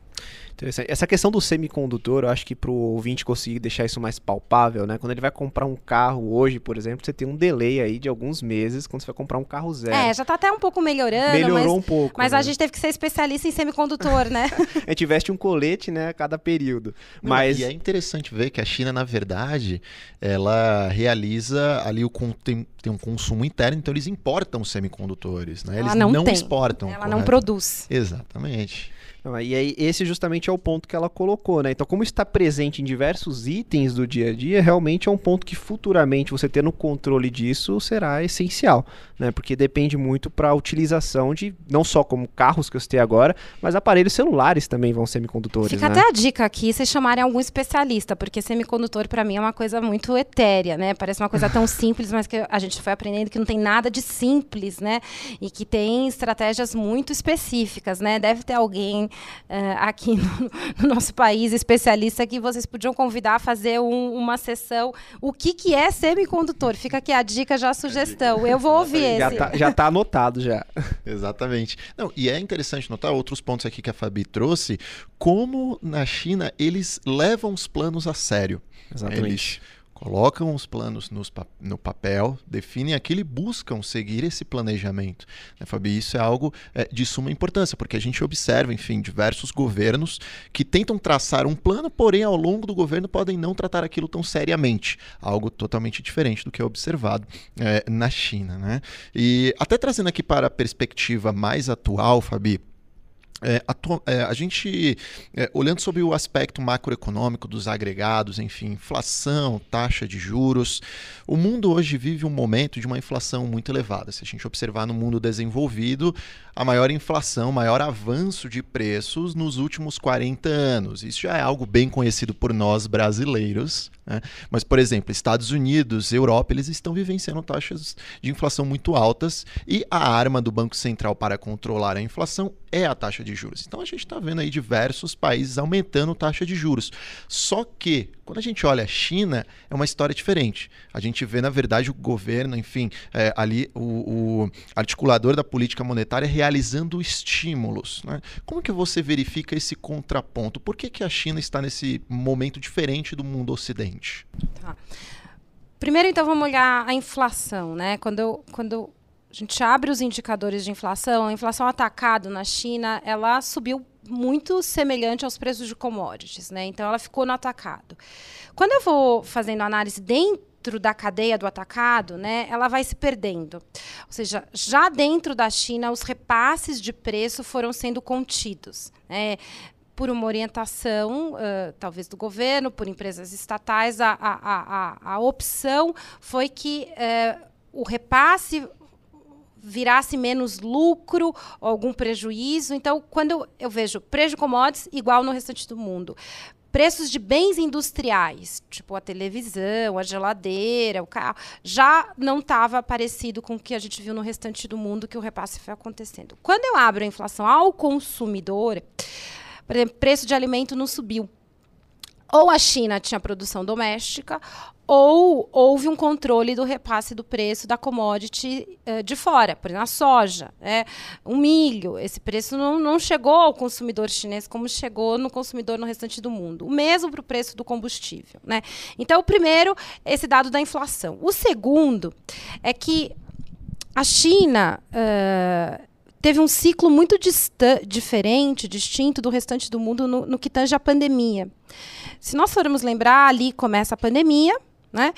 Interessante. Essa questão do semicondutor, eu acho que para o ouvinte conseguir deixar isso mais palpável, né? Quando ele vai comprar um carro hoje, por exemplo, você tem um delay aí de alguns meses quando você vai comprar um carro zero. Já está até um pouco melhorando. Melhorou um pouco. Mas né? A gente teve que ser especialista em semicondutor, né? A gente veste um colete, né, a cada período. Mas... E é interessante ver que a China, na verdade, ela realiza ali tem um consumo interno, então eles importam semicondutores, né? Eles não exportam. Ela não produz. Exatamente. E aí, esse justamente é o ponto que ela colocou, né? Então, como está presente em diversos itens do dia a dia, realmente é um ponto que futuramente você tendo controle disso será essencial, né? Porque depende muito para a utilização de, não só como carros que eu citei agora, mas aparelhos celulares também vão semicondutores. Fica, né? Até a dica aqui, vocês chamarem algum especialista, porque semicondutor para mim é uma coisa muito etérea, né? Parece uma coisa tão simples, mas que a gente foi aprendendo que não tem nada de simples, né? E que tem estratégias muito específicas, né? Deve ter alguém aqui no nosso país, especialista, que vocês podiam convidar a fazer uma sessão. O que é semicondutor? Fica aqui a dica, já a sugestão. Eu vou ouvir esse. Já está anotado já. Exatamente. Não, e é interessante notar outros pontos aqui que a Fabi trouxe, como na China eles levam os planos a sério. Exatamente. Eles colocam os planos no papel, definem aquilo e buscam seguir esse planejamento. Né, Fabi, isso é algo de suma importância, porque a gente observa, enfim, diversos governos que tentam traçar um plano, porém, ao longo do governo, podem não tratar aquilo tão seriamente. Algo totalmente diferente do que é observado na China. Né? E até trazendo aqui para a perspectiva mais atual, Fabi, a gente, olhando sobre o aspecto macroeconômico dos agregados, enfim, inflação, taxa de juros, o mundo hoje vive um momento de uma inflação muito elevada. Se a gente observar no mundo desenvolvido, a maior inflação, maior avanço de preços nos últimos 40 anos. Isso já é algo bem conhecido por nós brasileiros, né? Mas, por exemplo, Estados Unidos, Europa, eles estão vivenciando taxas de inflação muito altas e a arma do Banco Central para controlar a inflação é a taxa de juros. Então a gente está vendo aí diversos países aumentando taxa de juros. Só que, quando a gente olha a China, é uma história diferente. A gente vê, na verdade, o governo, enfim, ali o articulador da política monetária realizando estímulos. Né? Como que você verifica esse contraponto? Por que a China está nesse momento diferente do mundo ocidente? Tá. Primeiro, então, vamos olhar a inflação, né? Quando a gente abre os indicadores de inflação, a inflação atacado na China, ela subiu muito semelhante aos preços de commodities, né? Então, ela ficou no atacado. Quando eu vou fazendo análise dentro da cadeia do atacado, né, ela vai se perdendo. Ou seja, já dentro da China, os repasses de preço foram sendo contidos, né? Por uma orientação, talvez do governo, por empresas estatais, a opção foi que o repasse virasse menos lucro, algum prejuízo. Então, quando eu vejo preço de commodities igual no restante do mundo, preços de bens industriais, tipo a televisão, a geladeira, o carro, já não estava parecido com o que a gente viu no restante do mundo, que o repasse foi acontecendo. Quando eu abro a inflação ao consumidor, por exemplo, preço de alimento não subiu. Ou a China tinha produção doméstica, ou houve um controle do repasse do preço da commodity de fora, por exemplo, a soja, né? O milho. Esse preço não chegou ao consumidor chinês como chegou no consumidor no restante do mundo. O mesmo para o preço do combustível, né? Então, o primeiro, esse dado da inflação. O segundo é que a China teve um ciclo muito distinto do restante do mundo no que tange à pandemia. Se nós formos lembrar, ali começa a pandemia, né?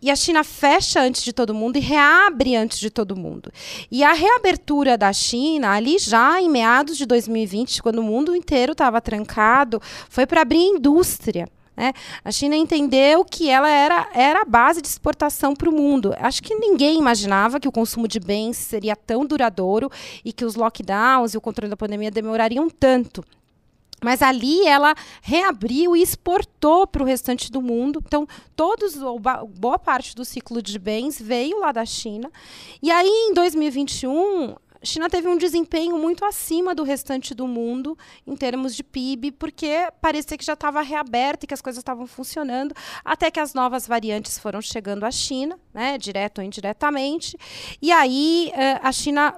E a China fecha antes de todo mundo e reabre antes de todo mundo. E a reabertura da China, ali já em meados de 2020, quando o mundo inteiro estava trancado, foi para abrir indústria. Né? A China entendeu que ela era a base de exportação para o mundo. Acho que ninguém imaginava que o consumo de bens seria tão duradouro e que os lockdowns e o controle da pandemia demorariam tanto. Mas ali ela reabriu e exportou para o restante do mundo. Então, boa parte do ciclo de bens veio lá da China. E aí, em 2021, a China teve um desempenho muito acima do restante do mundo em termos de PIB, porque parecia que já estava reaberto e que as coisas estavam funcionando, até que as novas variantes foram chegando à China, né, direto ou indiretamente. E aí, a China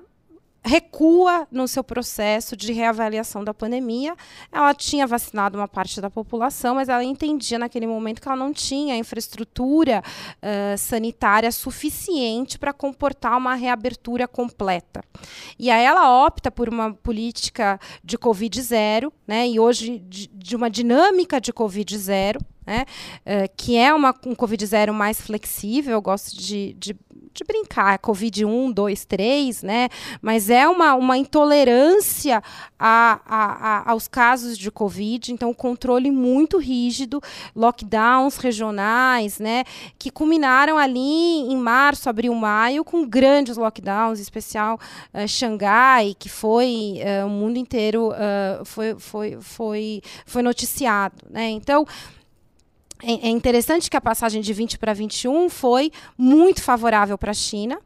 recua no seu processo de reavaliação da pandemia. Ela tinha vacinado uma parte da população, mas ela entendia naquele momento que ela não tinha infraestrutura sanitária suficiente para comportar uma reabertura completa. E aí ela opta por uma política de Covid zero, né, e hoje de uma dinâmica de Covid zero, né, que é um Covid zero mais flexível. Eu gosto de brincar, é Covid 1, 2, 3, né? Mas é uma intolerância aos casos de Covid, então controle muito rígido, lockdowns regionais, né? Que culminaram ali em março, abril, maio, com grandes lockdowns, em especial Xangai, que foi o mundo inteiro foi noticiado, né? Então, É interessante que a passagem de 20 para 21 foi muito favorável para a China,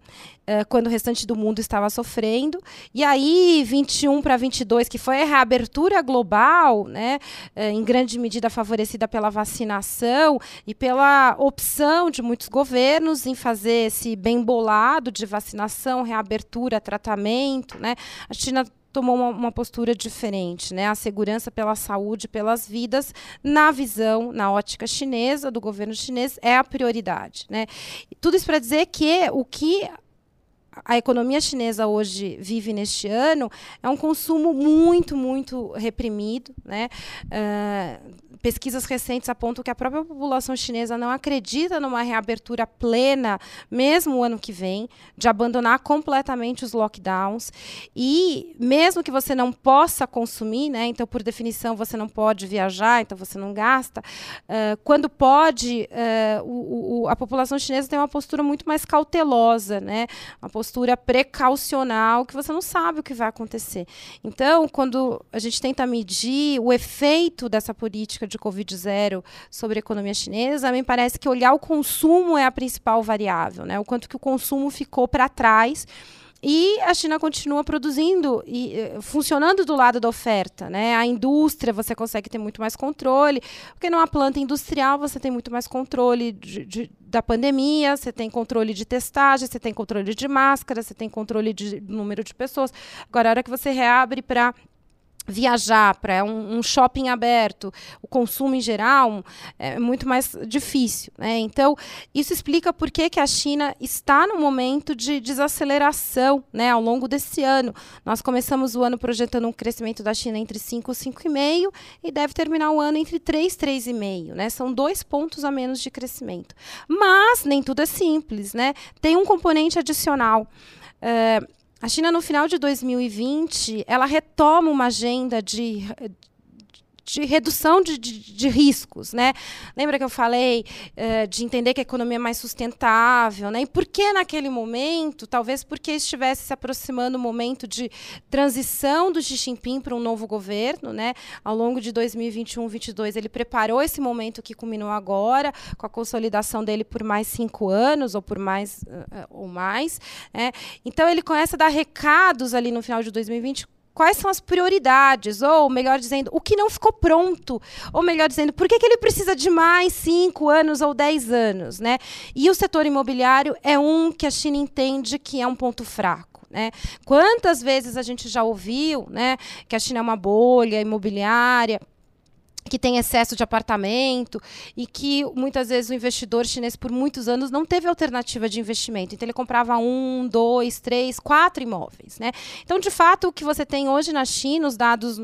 quando o restante do mundo estava sofrendo. E aí, 21 para 22, que foi a reabertura global, né, em grande medida favorecida pela vacinação e pela opção de muitos governos em fazer esse bem bolado de vacinação, reabertura, tratamento, né? A China tomou uma postura diferente, né? A segurança pela saúde, pelas vidas, na visão, na ótica chinesa, do governo chinês, é a prioridade, né? Tudo isso para dizer que o que a economia chinesa hoje vive neste ano é um consumo muito, muito reprimido, né? Pesquisas recentes apontam que a própria população chinesa não acredita numa reabertura plena, mesmo o ano que vem, de abandonar completamente os lockdowns. E mesmo que você não possa consumir, né? Então, por definição, você não pode viajar, então você não gasta. Quando pode, a população chinesa tem uma postura muito mais cautelosa, né? Uma postura precaucional, que você não sabe o que vai acontecer. Então, quando a gente tenta medir o efeito dessa política de Covid zero sobre a economia chinesa, me parece que olhar o consumo é a principal variável, né? O quanto que o consumo ficou para trás. E a China continua produzindo e funcionando do lado da oferta, né? A indústria, você consegue ter muito mais controle, porque numa planta industrial você tem muito mais controle da pandemia, você tem controle de testagem, você tem controle de máscara, você tem controle de número de pessoas. Agora, a hora que você reabre para viajar, para um shopping aberto, o consumo em geral é muito mais difícil, né? Então, isso explica por que a China está num momento de desaceleração, né, ao longo desse ano. Nós começamos o ano projetando um crescimento da China entre 5 e 5,5 e deve terminar o ano entre 3 e 3,5. Né? São 2 pontos a menos de crescimento. Mas nem tudo é simples, né? Tem um componente adicional. A China, no final de 2020, ela retoma uma agenda de redução de riscos, né? Lembra que eu falei de entender que a economia é mais sustentável, né? E por que naquele momento, talvez porque estivesse se aproximando o momento de transição do Xi Jinping para um novo governo, né? Ao longo de 2021, 2022, ele preparou esse momento que culminou agora, com a consolidação dele por mais 5 anos, ou por mais, né? Então, ele começa a dar recados ali no final de 2020. Quais são as prioridades, ou melhor dizendo, o que não ficou pronto, ou melhor dizendo, por que ele precisa de mais 5 anos ou 10 anos, né? E o setor imobiliário é um que a China entende que é um ponto fraco. Né? Quantas vezes a gente já ouviu, né, que a China é uma bolha imobiliária, que tem excesso de apartamento e que, muitas vezes, o investidor chinês, por muitos anos, não teve alternativa de investimento. Então, ele comprava 1, 2, 3, 4 imóveis, né? Então, de fato, o que você tem hoje na China, os dados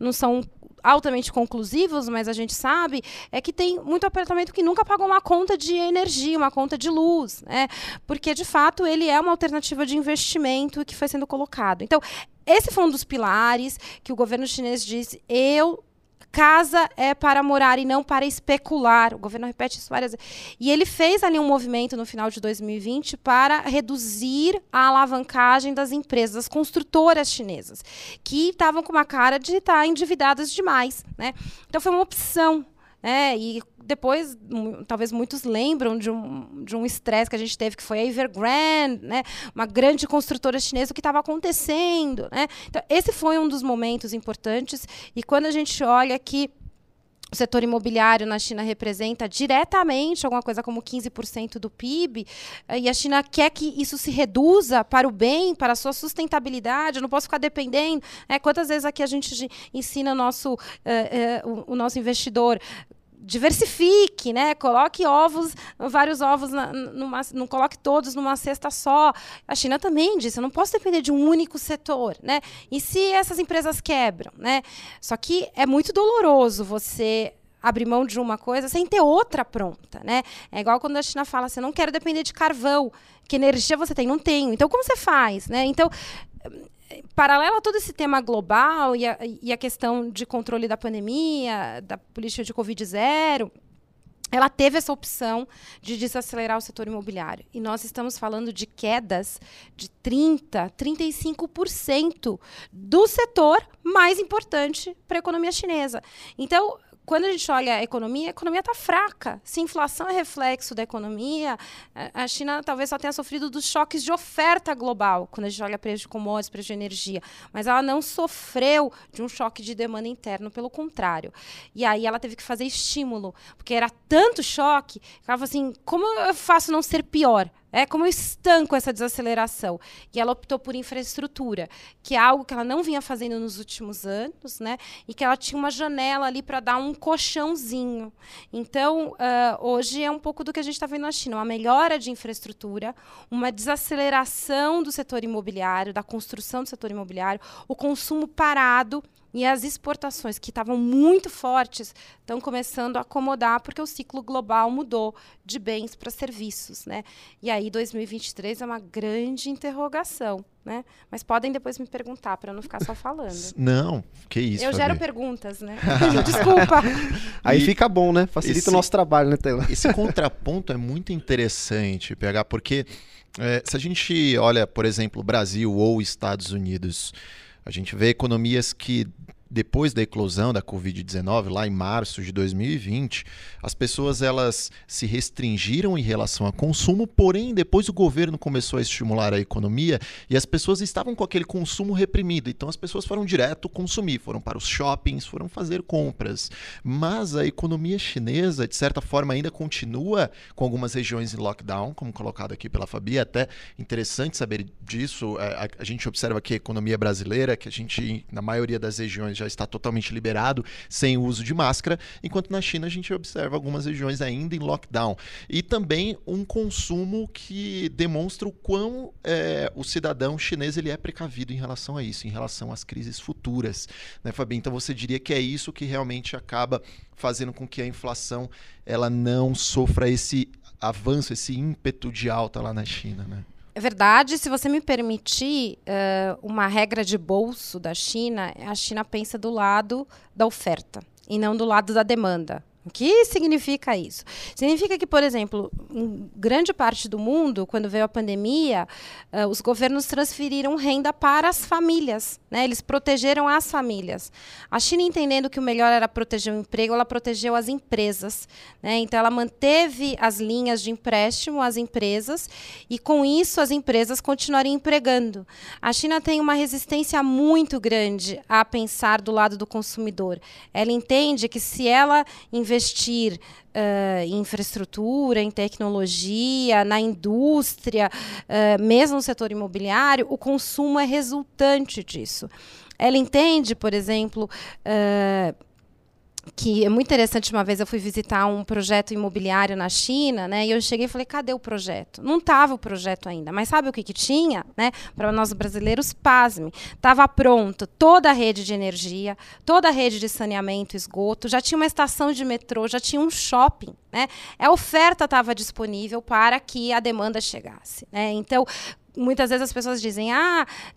não são altamente conclusivos, mas a gente sabe, é que tem muito apartamento que nunca pagou uma conta de energia, uma conta de luz, né? Porque, de fato, ele é uma alternativa de investimento que foi sendo colocado. Então, esse foi um dos pilares que o governo chinês disse, Casa é para morar e não para especular. O governo repete isso várias vezes. E ele fez ali um movimento no final de 2020 para reduzir a alavancagem das empresas, das construtoras chinesas, que estavam com uma cara de estar endividadas demais, né? Então foi uma opção, né? E depois, talvez muitos lembram de um estresse que a gente teve, que foi a Evergrande, né? Uma grande construtora chinesa, o que estava acontecendo, né? Então, esse foi um dos momentos importantes. E quando a gente olha que o setor imobiliário na China representa diretamente alguma coisa como 15% do PIB, e a China quer que isso se reduza para o bem, para a sua sustentabilidade. Eu não posso ficar dependendo. Né? Quantas vezes aqui a gente ensina o nosso investidor, diversifique, né? Coloque vários ovos, não coloque todos numa cesta só. A China também disse, eu não posso depender de um único setor, né? E se essas empresas quebram, né? Só que é muito doloroso você abrir mão de uma coisa sem ter outra pronta, né? É igual quando a China fala assim, eu não quero depender de carvão, que energia você tem? Não tenho. Então, como você faz, né? Então, paralelo a todo esse tema global e a questão de controle da pandemia, da política de Covid zero, ela teve essa opção de desacelerar o setor imobiliário. E nós estamos falando de quedas de 30%, 35% do setor mais importante para a economia chinesa. Então, quando a gente olha a economia está fraca. Se a inflação é reflexo da economia, a China talvez só tenha sofrido dos choques de oferta global, quando a gente olha preço de commodities, preço de energia. Mas ela não sofreu de um choque de demanda interno, pelo contrário. E aí ela teve que fazer estímulo, porque era tanto choque, que ela falou assim, como eu faço não ser pior? É como eu estanco essa desaceleração. E ela optou por infraestrutura, que é algo que ela não vinha fazendo nos últimos anos, né? E que ela tinha uma janela ali para dar um colchãozinho. Então, hoje é um pouco do que a gente está vendo na China, uma melhora de infraestrutura, uma desaceleração do setor imobiliário, da construção do setor imobiliário, o consumo parado, e as exportações, que estavam muito fortes, estão começando a acomodar, porque o ciclo global mudou de bens para serviços, né? E aí 2023 é uma grande interrogação, né? Mas podem depois me perguntar, para eu não ficar só falando. Não, que isso. Eu gero perguntas, né? Desculpa. Aí fica bom, né? Facilita o nosso trabalho, né, Taylor? Esse contraponto é muito interessante, PH, porque se a gente olha, por exemplo, Brasil ou Estados Unidos, a gente vê economias que, depois da eclosão da Covid-19, lá em março de 2020, as pessoas elas se restringiram em relação ao consumo, porém, depois o governo começou a estimular a economia e as pessoas estavam com aquele consumo reprimido. Então, as pessoas foram direto consumir, foram para os shoppings, foram fazer compras. Mas a economia chinesa, de certa forma, ainda continua com algumas regiões em lockdown, como colocado aqui pela Fabi. É até interessante saber disso. A gente observa aqui a economia brasileira, que a gente, na maioria das regiões, já está totalmente liberado, sem o uso de máscara, enquanto na China a gente observa algumas regiões ainda em lockdown. E também um consumo que demonstra o quão o cidadão chinês ele é precavido em relação a isso, em relação às crises futuras, né, Fabi? Então você diria que é isso que realmente acaba fazendo com que a inflação ela não sofra esse avanço, esse ímpeto de alta lá na China, né? É verdade, se você me permitir, uma regra de bolso da China, a China pensa do lado da oferta e não do lado da demanda. O que significa isso? Significa que, por exemplo, em grande parte do mundo, quando veio a pandemia, os governos transferiram renda para as famílias, né? Eles protegeram as famílias. A China, entendendo que o melhor era proteger o emprego, ela protegeu as empresas, né? Então, ela manteve as linhas de empréstimo às empresas e, com isso, as empresas continuariam empregando. A China tem uma resistência muito grande a pensar do lado do consumidor. Ela entende que, se ela investir em infraestrutura, em tecnologia, na indústria, mesmo no setor imobiliário, o consumo é resultante disso. Ela entende, por exemplo, que é muito interessante, uma vez eu fui visitar um projeto imobiliário na China, né? E eu cheguei e falei, cadê o projeto? Não estava o projeto ainda, mas sabe o que tinha, né? Para nós brasileiros, pasme. Estava pronto toda a rede de energia, toda a rede de saneamento, esgoto, já tinha uma estação de metrô, já tinha um shopping, né? A oferta estava disponível para que a demanda chegasse, né? Então, muitas vezes as pessoas dizem,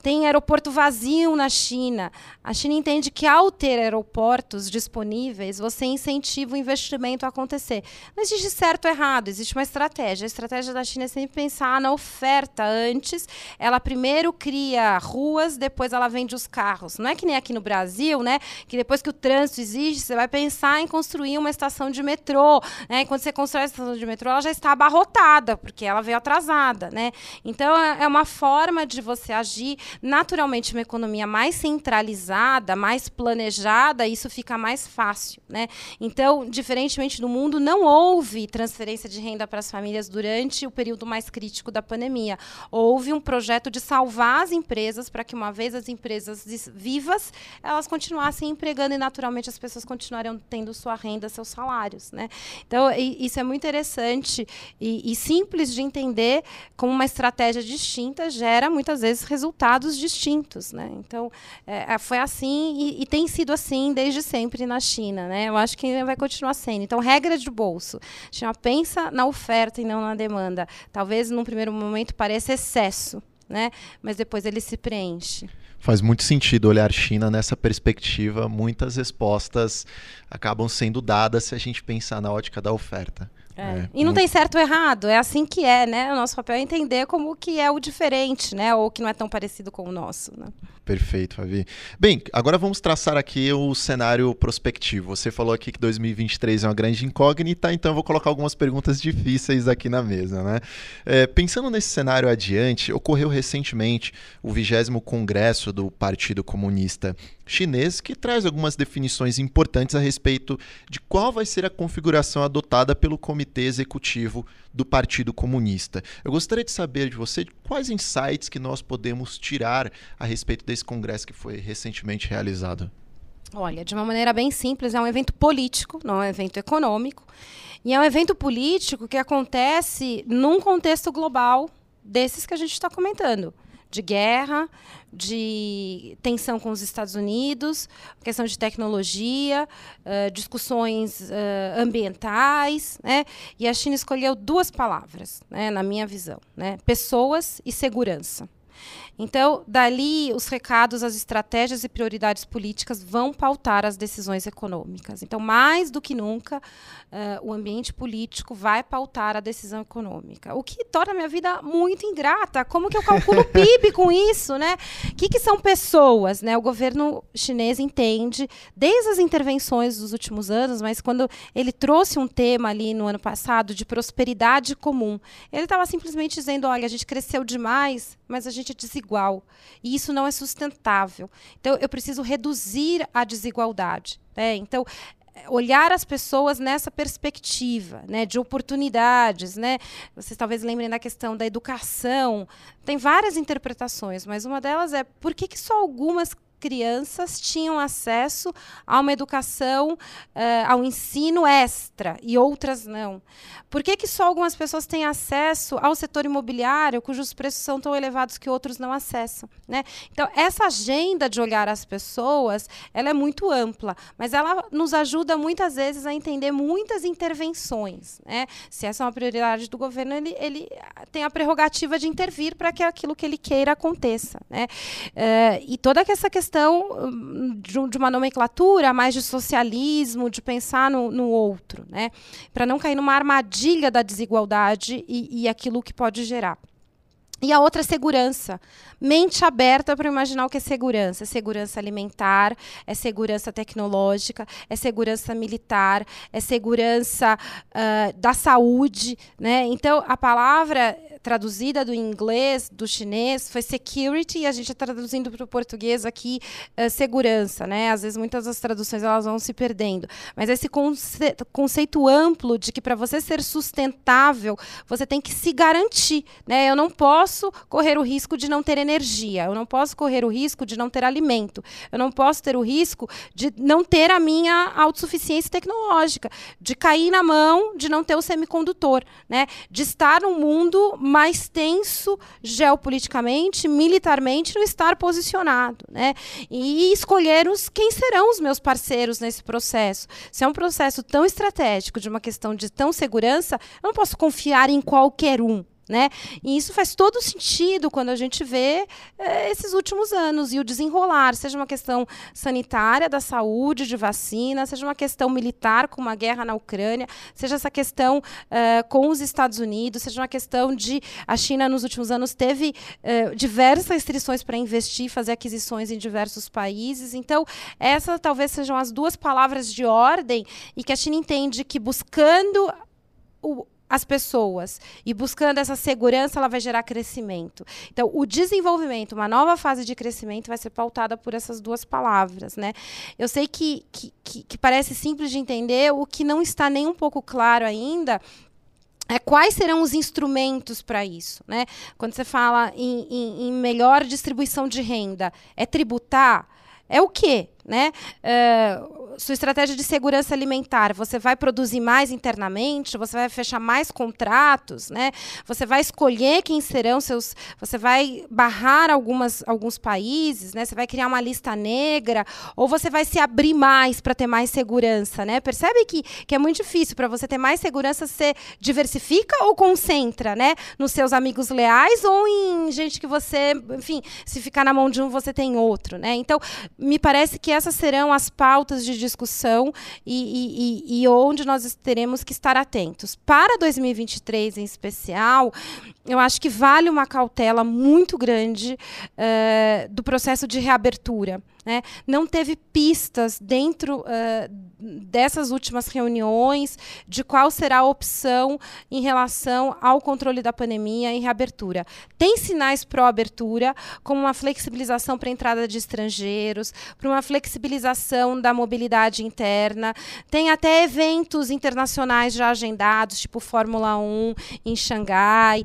tem aeroporto vazio na China. A China entende que, ao ter aeroportos disponíveis, você incentiva o investimento a acontecer. Não existe certo ou errado, existe uma estratégia. A estratégia da China é sempre pensar na oferta antes. Ela primeiro cria ruas, depois ela vende os carros. Não é que nem aqui no Brasil, né? Que depois que o trânsito existe, você vai pensar em construir uma estação de metrô, né? E quando você constrói a estação de metrô, ela já está abarrotada, porque ela veio atrasada, né? Então, é uma forma de você agir naturalmente. Uma economia mais centralizada, mais planejada, isso fica mais fácil, né? Então, diferentemente do mundo, não houve transferência de renda para as famílias durante o período mais crítico da pandemia. Houve um projeto de salvar as empresas para que, uma vez as empresas vivas, elas continuassem empregando e, naturalmente, as pessoas continuariam tendo sua renda, seus salários, né? Então, isso é muito interessante e simples de entender, como uma estratégia distinta gera, muitas vezes, resultados distintos, né? Então, foi assim e tem sido assim desde sempre na China, né? Eu acho que vai continuar sendo. Então, regra de bolso. A China pensa na oferta e não na demanda. Talvez, num primeiro momento, pareça excesso, né? Mas depois ele se preenche. Faz muito sentido olhar China nessa perspectiva. Muitas respostas acabam sendo dadas se a gente pensar na ótica da oferta. E não tem certo ou errado, é assim que é, né? O nosso papel é entender como que é o diferente, né? Ou que não é tão parecido com o nosso, né? Perfeito, Fabi. Bem, agora vamos traçar aqui o cenário prospectivo. Você falou aqui que 2023 é uma grande incógnita, então eu vou colocar algumas perguntas difíceis aqui na mesa, né? Pensando nesse cenário adiante, ocorreu recentemente o 20º Congresso do Partido Comunista Chinês, que traz algumas definições importantes a respeito de qual vai ser a configuração adotada pelo Comitê Executivo do Partido Comunista. Eu gostaria de saber de você quais insights que nós podemos tirar a respeito desse congresso que foi recentemente realizado. Olha, de uma maneira bem simples, é um evento político, não é um evento econômico. E é um evento político que acontece num contexto global desses que a gente está comentando. De guerra, de tensão com os Estados Unidos, questão de tecnologia, discussões ambientais, né? E a China escolheu duas palavras, né, na minha visão, né? Pessoas e segurança. Então, dali, os recados, as estratégias e prioridades políticas vão pautar as decisões econômicas. Então, mais do que nunca, o ambiente político vai pautar a decisão econômica, o que torna a minha vida muito ingrata. Como que eu calculo o PIB com isso, né? O que são pessoas, né? O governo chinês entende, desde as intervenções dos últimos anos, mas quando ele trouxe um tema ali no ano passado de prosperidade comum, ele estava simplesmente dizendo, olha, a gente cresceu demais, mas a gente é desigual. E isso não é sustentável. Então, eu preciso reduzir a desigualdade, né? Então, olhar as pessoas nessa perspectiva, né, de oportunidades, né? Vocês talvez lembrem da questão da educação. Tem várias interpretações, mas uma delas é por que só algumas crianças tinham acesso a uma educação, ao ensino extra e outras não? Por que só algumas pessoas têm acesso ao setor imobiliário, cujos preços são tão elevados que outros não acessam, né? Então, essa agenda de olhar as pessoas, ela é muito ampla, mas ela nos ajuda muitas vezes a entender muitas intervenções, né? Se essa é uma prioridade do governo, ele tem a prerrogativa de intervir para que aquilo que ele queira aconteça, né? E toda essa questão de uma nomenclatura mais de socialismo, de pensar no outro, né? Para não cair numa armadilha da desigualdade e aquilo que pode gerar. E a outra é segurança. Mente aberta para imaginar o que é segurança. É segurança alimentar, é segurança tecnológica, é segurança militar, é segurança da saúde, né? Então, a palavra traduzida do inglês, do chinês, foi security, e a gente está traduzindo para o português aqui segurança, né? Às vezes, muitas das traduções elas vão se perdendo. Mas esse conceito amplo de que para você ser sustentável, você tem que se garantir, né? Eu não posso correr o risco de não ter energia, eu não posso correr o risco de não ter alimento, eu não posso ter o risco de não ter a minha autossuficiência tecnológica, de cair na mão, de não ter o semicondutor, né? De estar num mundo mais tenso geopoliticamente, militarmente, não estar posicionado, né? E escolher quem serão os meus parceiros nesse processo. Se é um processo tão estratégico, de uma questão de tão segurança, eu não posso confiar em qualquer um, né? E isso faz todo sentido quando a gente vê esses últimos anos e o desenrolar, seja uma questão sanitária, da saúde, de vacina, seja uma questão militar com uma guerra na Ucrânia, seja essa questão com os Estados Unidos, seja uma questão de... A China, nos últimos anos, teve diversas restrições para investir, fazer aquisições em diversos países. Então, essas talvez sejam as duas palavras de ordem e que a China entende que buscando as pessoas e buscando essa segurança, ela vai gerar crescimento. Então, o desenvolvimento, uma nova fase de crescimento, vai ser pautada por essas duas palavras, né? Eu sei que parece simples de entender, o que não está nem um pouco claro ainda é quais serão os instrumentos para isso, né? Quando você fala em melhor distribuição de renda, é tributar? É o quê? Né? Sua estratégia de segurança alimentar, você vai produzir mais internamente, você vai fechar mais contratos, né? Você vai escolher quem serão seus... Você vai barrar alguns países, né? Você vai criar uma lista negra, ou você vai se abrir mais para ter mais segurança, né? Percebe que é muito difícil. Para você ter mais segurança, você diversifica ou concentra, né? Nos seus amigos leais ou em gente que você... Enfim, se ficar na mão de um, você tem outro, né? Então, me parece que que essas serão as pautas de discussão e onde nós teremos que estar atentos. Para 2023, em especial, eu acho que vale uma cautela muito grande do processo de reabertura. Né? Não teve pistas dentro dessas últimas reuniões de qual será a opção em relação ao controle da pandemia e reabertura. Tem sinais pró-abertura, como uma flexibilização para a entrada de estrangeiros, para uma flexibilização da mobilidade interna. Tem até eventos internacionais já agendados, tipo Fórmula 1 em Xangai.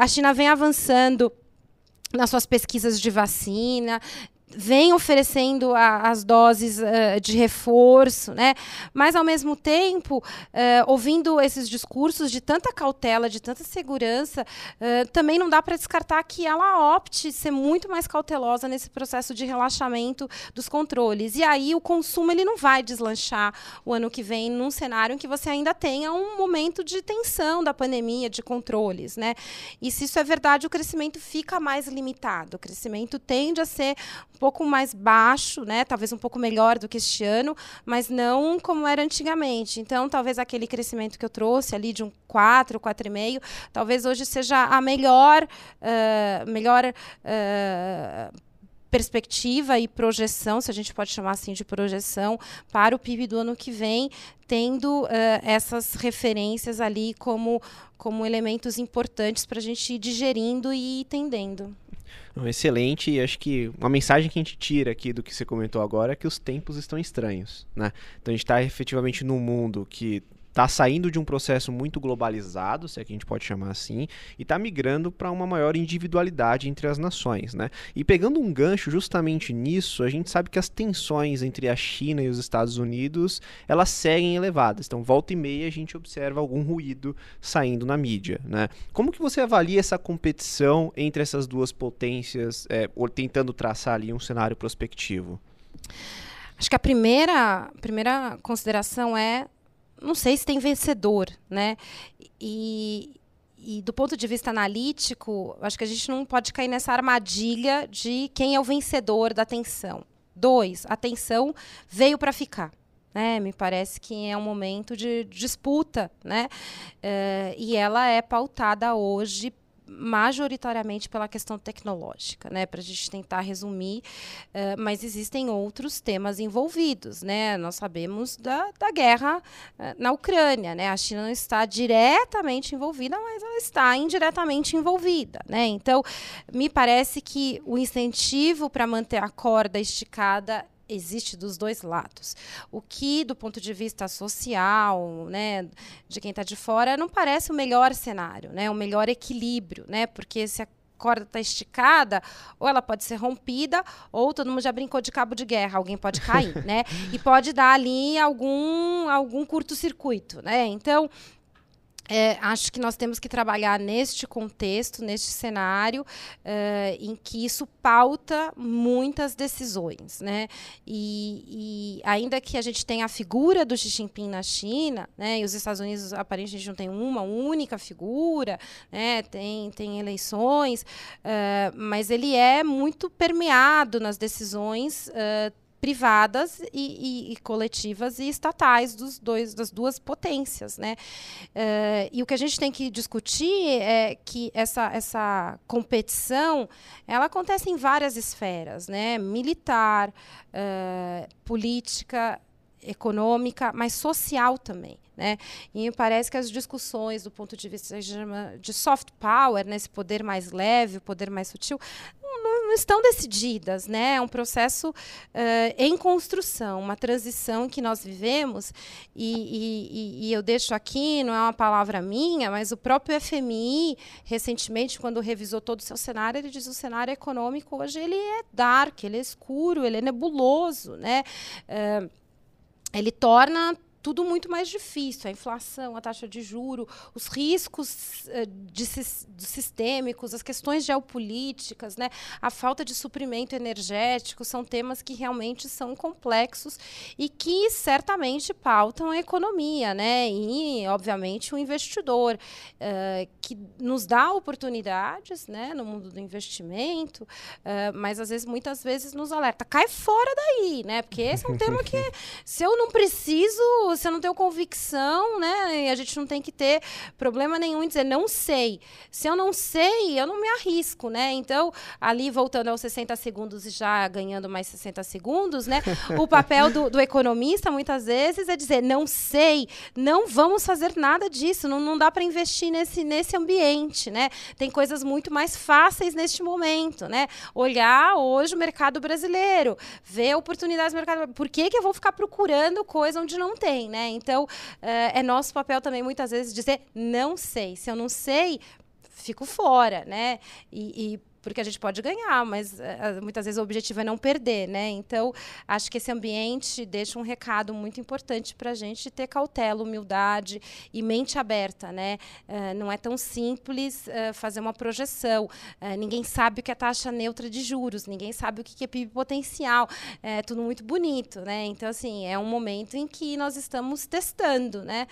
A China vem avançando nas suas pesquisas de vacina, vem oferecendo as doses de reforço, né? Mas, ao mesmo tempo, ouvindo esses discursos de tanta cautela, de tanta segurança, também não dá para descartar que ela opte ser muito mais cautelosa nesse processo de relaxamento dos controles. E aí o consumo ele não vai deslanchar o ano que vem num cenário em que você ainda tenha um momento de tensão da pandemia, de controles, né? E se isso é verdade, o crescimento fica mais limitado. O crescimento tende a ser um pouco mais baixo, né? Talvez um pouco melhor do que este ano, mas não como era antigamente. Então, talvez aquele crescimento que eu trouxe ali de um 4, 4,5, talvez hoje seja a melhor perspectiva e projeção, se a gente pode chamar assim de projeção, para o PIB do ano que vem, tendo essas referências ali como elementos importantes para a gente ir digerindo e entendendo. Excelente, e acho que uma mensagem que a gente tira aqui do que você comentou agora é que os tempos estão estranhos, né? Então a gente está efetivamente num mundo que está saindo de um processo muito globalizado, se é que a gente pode chamar assim, e está migrando para uma maior individualidade entre as nações, né? E pegando um gancho justamente nisso, a gente sabe que as tensões entre a China e os Estados Unidos, elas seguem elevadas. Então, volta e meia, a gente observa algum ruído saindo na mídia, né? Como que você avalia essa competição entre essas duas potências, tentando traçar ali um cenário prospectivo? Acho que a primeira consideração é não sei se tem vencedor, né? E do ponto de vista analítico, acho que a gente não pode cair nessa armadilha de quem é o vencedor da tensão. 2, a tensão veio para ficar. Né? Me parece que é um momento de disputa, né? E ela é pautada hoje majoritariamente pela questão tecnológica, né? Para a gente tentar resumir, mas existem outros temas envolvidos, né? Nós sabemos da guerra na Ucrânia, né? A China não está diretamente envolvida, mas ela está indiretamente envolvida, né? Então, me parece que o incentivo para manter a corda esticada existe dos dois lados. O que, do ponto de vista social, né, de quem está de fora, não parece o melhor cenário, né, o melhor equilíbrio, né, porque se a corda está esticada, ou ela pode ser rompida, ou todo mundo já brincou de cabo de guerra, alguém pode cair, né, e pode dar ali algum curto-circuito, né, então acho que nós temos que trabalhar neste contexto, neste cenário, em que isso pauta muitas decisões, né? E ainda que a gente tenha a figura do Xi Jinping na China, né? E os Estados Unidos aparentemente não tem uma única figura, né? Tem eleições, mas ele é muito permeado nas decisões privadas e coletivas e estatais das duas potências, né? E o que a gente tem que discutir é que essa competição ela acontece em várias esferas, né? Militar, política, econômica, mas social também, né? E me parece que as discussões do ponto de vista de soft power, né? Esse poder mais leve, o poder mais sutil, não estão decididas, né? É um processo em construção, uma transição que nós vivemos, e eu deixo aqui, não é uma palavra minha, mas o próprio FMI, recentemente, quando revisou todo o seu cenário, ele diz que o cenário econômico hoje ele é dark, ele é escuro, ele é nebuloso, né? Ele torna tudo muito mais difícil. A inflação, a taxa de juros, os riscos sistêmicos, as questões geopolíticas, né? A falta de suprimento energético são temas que realmente são complexos e que certamente pautam a economia, né? E, obviamente, o investidor, que nos dá oportunidades, né, no mundo do investimento, mas às vezes, muitas vezes nos alerta, cai fora daí, né? Porque esse é um tema que, se eu não preciso, se eu não tenho convicção, né, e a gente não tem que ter problema nenhum em dizer não sei. Se eu não sei, eu não me arrisco, né? Então, ali voltando aos 60 segundos e já ganhando mais 60 segundos, né? O papel do economista, muitas vezes, é dizer não sei, não vamos fazer nada disso, não dá para investir nesse ambiente, né? Tem coisas muito mais fáceis neste momento, né? Olhar hoje o mercado brasileiro, ver oportunidades no mercado. Por que eu vou ficar procurando coisa onde não tem, né? Então, é nosso papel também, muitas vezes, dizer não sei. Se eu não sei, fico fora, né? Porque a gente pode ganhar, mas muitas vezes o objetivo é não perder, né? Então, acho que esse ambiente deixa um recado muito importante para a gente ter cautela, humildade e mente aberta, né? Não é tão simples fazer uma projeção. Ninguém sabe o que é taxa neutra de juros, ninguém sabe o que é PIB potencial. É tudo muito bonito, né? Então, assim, é um momento em que nós estamos testando, né?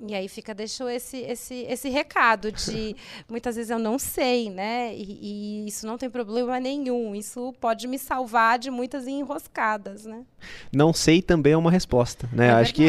E aí deixou esse recado de, muitas vezes, eu não sei, né? E isso não tem problema nenhum. Isso pode me salvar de muitas enroscadas, né? Não sei também é uma resposta, né? Acho que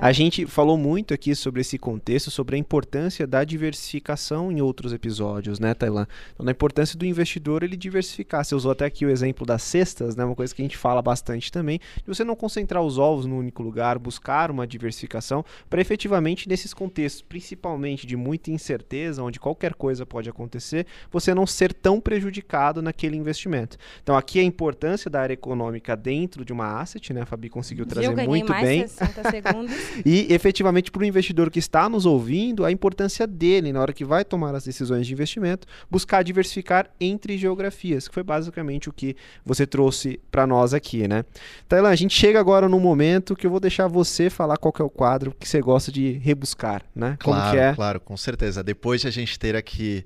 a gente falou muito aqui sobre esse contexto, sobre a importância da diversificação em outros episódios, né, Thailan? Então, a importância do investidor ele diversificar. Você usou até aqui o exemplo das cestas, né? Uma coisa que a gente fala bastante também. De você não concentrar os ovos num único lugar, buscar uma diversificação para efetivamente nesses contextos, principalmente de muita incerteza, onde qualquer coisa pode acontecer, você não ser tão prejudicado naquele investimento. Então, aqui a importância da área econômica dentro de uma asset, né? A Fabi conseguiu trazer muito bem. 60 segundos. E, efetivamente, para o investidor que está nos ouvindo, a importância dele, na hora que vai tomar as decisões de investimento, buscar diversificar entre geografias, que foi basicamente o que você trouxe para nós aqui, né? Thailan, a gente chega agora num momento que eu vou deixar você falar qual que é o quadro que você gosta de rebuscar, né? Claro, como que é? Claro, com certeza. Depois de a gente ter aqui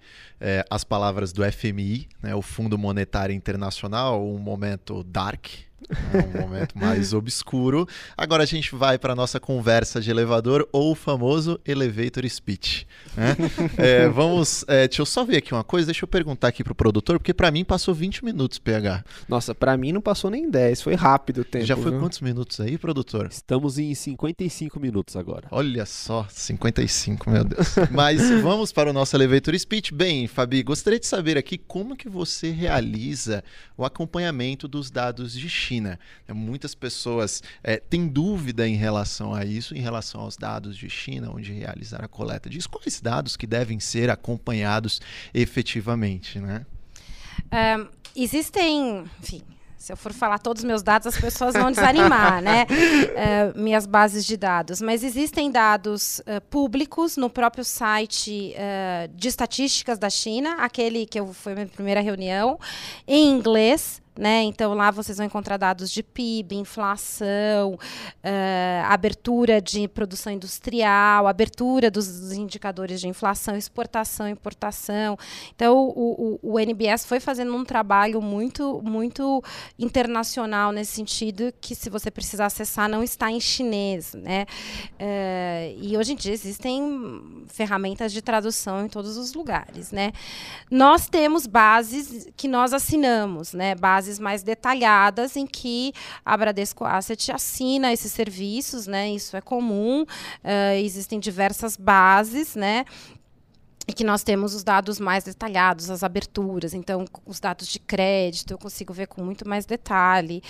as palavras do FMI, né, o Fundo Monetário Internacional, um momento dark, um momento mais obscuro. Agora a gente vai para a nossa conversa de elevador, ou o famoso elevator speech, né? Deixa eu só ver aqui uma coisa, deixa eu perguntar aqui para o produtor, porque para mim passou 20 minutos, PH. Nossa, para mim não passou nem 10, foi rápido o tempo. Já foi, viu? Quantos minutos aí, produtor? Estamos em 55 minutos agora. Olha só, 55, meu Deus. Mas vamos para o nosso elevator speech. Bem, Fabi, gostaria de saber aqui como que você realiza o acompanhamento dos dados de China. Muitas pessoas têm dúvida em relação a isso, em relação aos dados de China, onde realizar a coleta disso. Quais dados que devem ser acompanhados efetivamente, né? Existem, enfim, se eu for falar todos os meus dados, as pessoas vão desanimar, né? Minhas bases de dados. Mas existem dados públicos no próprio site de estatísticas da China, aquele que foi a minha primeira reunião, em inglês. Né? Então, lá vocês vão encontrar dados de PIB, inflação, abertura de produção industrial, abertura dos indicadores de inflação, exportação, importação. Então, o NBS foi fazendo um trabalho muito, muito internacional nesse sentido, que se você precisar acessar, não está em chinês, né? E hoje em dia existem ferramentas de tradução em todos os lugares, né? Nós temos bases que nós assinamos, né? Bases mais detalhadas em que a Bradesco Asset assina esses serviços, né? Isso é comum, existem diversas bases, né? E que nós temos os dados mais detalhados, as aberturas, então os dados de crédito eu consigo ver com muito mais detalhe,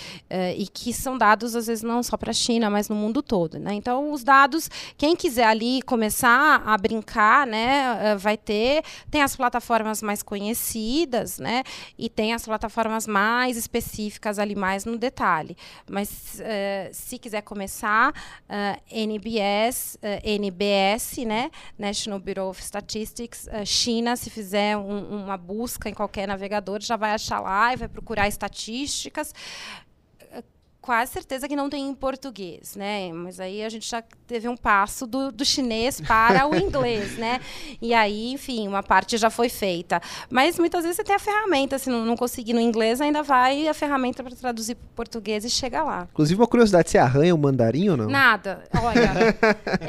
e que são dados às vezes não só para a China, mas no mundo todo, né? Então os dados, quem quiser ali começar a brincar, né, vai ter, tem as plataformas mais conhecidas, né, e tem as plataformas mais específicas ali mais no detalhe, mas se quiser começar, NBS, né, National Bureau of Statistics, China, se fizer uma busca em qualquer navegador, já vai achar lá e vai procurar estatísticas. quase certeza que não tem em português, né? Mas aí a gente já teve um passo do chinês para o inglês, né? E aí, enfim, uma parte já foi feita. Mas muitas vezes você tem a ferramenta, se não conseguir no inglês, ainda vai a ferramenta para traduzir para o português e chega lá. Inclusive, uma curiosidade, você arranha o mandarim ou não? Nada. Olha,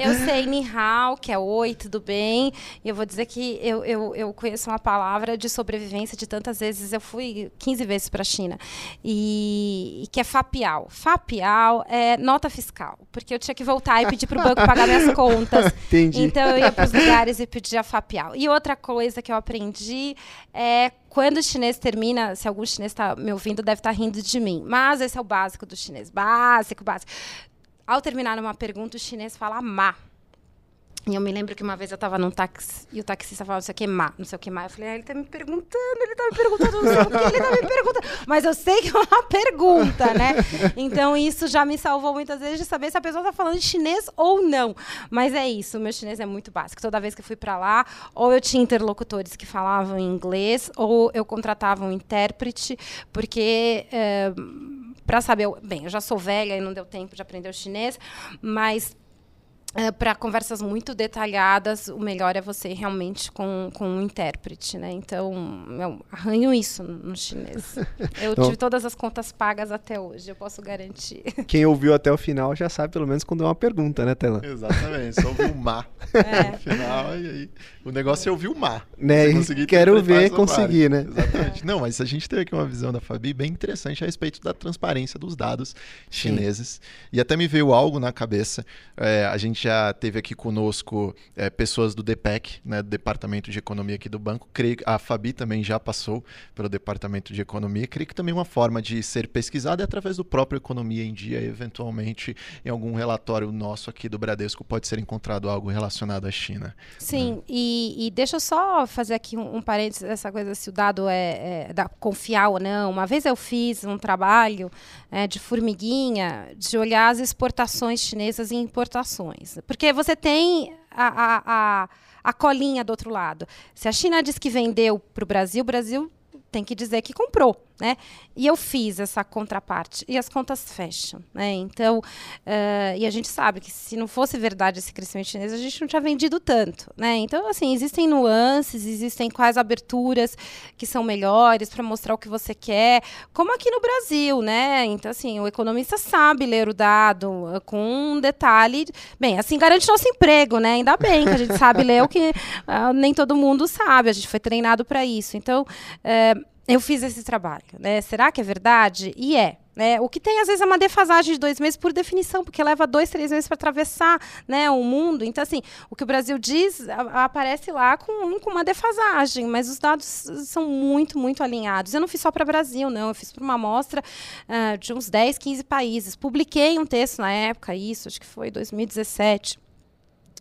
eu sei ni hao, que é oi, tudo bem. E eu vou dizer que eu conheço uma palavra de sobrevivência de tantas vezes. Eu fui 15 vezes para a China. E que é fapiao. Fapial é nota fiscal, porque eu tinha que voltar e pedir para o banco pagar minhas contas. Entendi. Então eu ia para os lugares e pedia fapial. E outra coisa que eu aprendi é quando o chinês termina, se algum chinês está me ouvindo, deve estar rindo de mim. Mas esse é o básico do chinês. Básico, básico. Ao terminar uma pergunta, o chinês fala má. E eu me lembro que uma vez eu estava num táxi e o taxista falava não sei o que má. Eu falei, ele está me perguntando, não sei o que, ele está me perguntando. Mas eu sei que é uma pergunta, né? Então isso já me salvou muitas vezes de saber se a pessoa está falando chinês ou não. Mas é isso, meu chinês é muito básico. Toda vez que eu fui para lá, ou eu tinha interlocutores que falavam inglês, ou eu contratava um intérprete, porque... para saber... Bem, eu já sou velha e não deu tempo de aprender o chinês, mas... para conversas muito detalhadas, o melhor é você realmente com um intérprete, né? Então, eu arranho isso no chinês. Eu tive todas as contas pagas até hoje, eu posso garantir. Quem ouviu até o final já sabe, pelo menos, quando é uma pergunta, né, Thailan? Exatamente, só ouviu o má no final, e aí o negócio é ouvir o má. Né? Quero ver, conseguir, né? Exatamente. Não, mas a gente teve aqui uma visão da Fabi bem interessante a respeito da transparência dos dados chineses. Sim. E até me veio algo na cabeça, a gente já teve aqui conosco pessoas do DPEC, né, do Departamento de Economia aqui do banco. Creio que a Fabi também já passou pelo Departamento de Economia. Creio que também uma forma de ser pesquisada é através do próprio Economia em Dia. Eventualmente, em algum relatório nosso aqui do Bradesco, pode ser encontrado algo relacionado à China. Sim, né? E deixa eu só fazer aqui um parênteses, essa coisa se o dado é confiar ou não. Uma vez eu fiz um trabalho de formiguinha, de olhar as exportações chinesas e importações. Porque você tem a colinha do outro lado. Se a China diz que vendeu para o Brasil tem que dizer que comprou, né? E eu fiz essa contraparte. E as contas fecham, né? Então, e a gente sabe que se não fosse verdade esse crescimento chinês, a gente não tinha vendido tanto, né? Então, assim, existem nuances, existem quais aberturas que são melhores para mostrar o que você quer, como aqui no Brasil, né? Então, assim, o economista sabe ler o dado com um detalhe. Bem, assim, garante nosso emprego, né? Ainda bem que a gente sabe ler o que nem todo mundo sabe. A gente foi treinado para isso. Então, eu fiz esse trabalho, né? Será que é verdade? E é. Né? O que tem, às vezes, é uma defasagem de 2 meses por definição, porque leva 2, 3 meses para atravessar, né, o mundo. Então, assim, o que o Brasil diz aparece lá com uma defasagem, mas os dados são muito, muito alinhados. Eu não fiz só para o Brasil, não. Eu fiz para uma amostra de uns 10, 15 países. Publiquei um texto na época, isso, acho que foi 2017.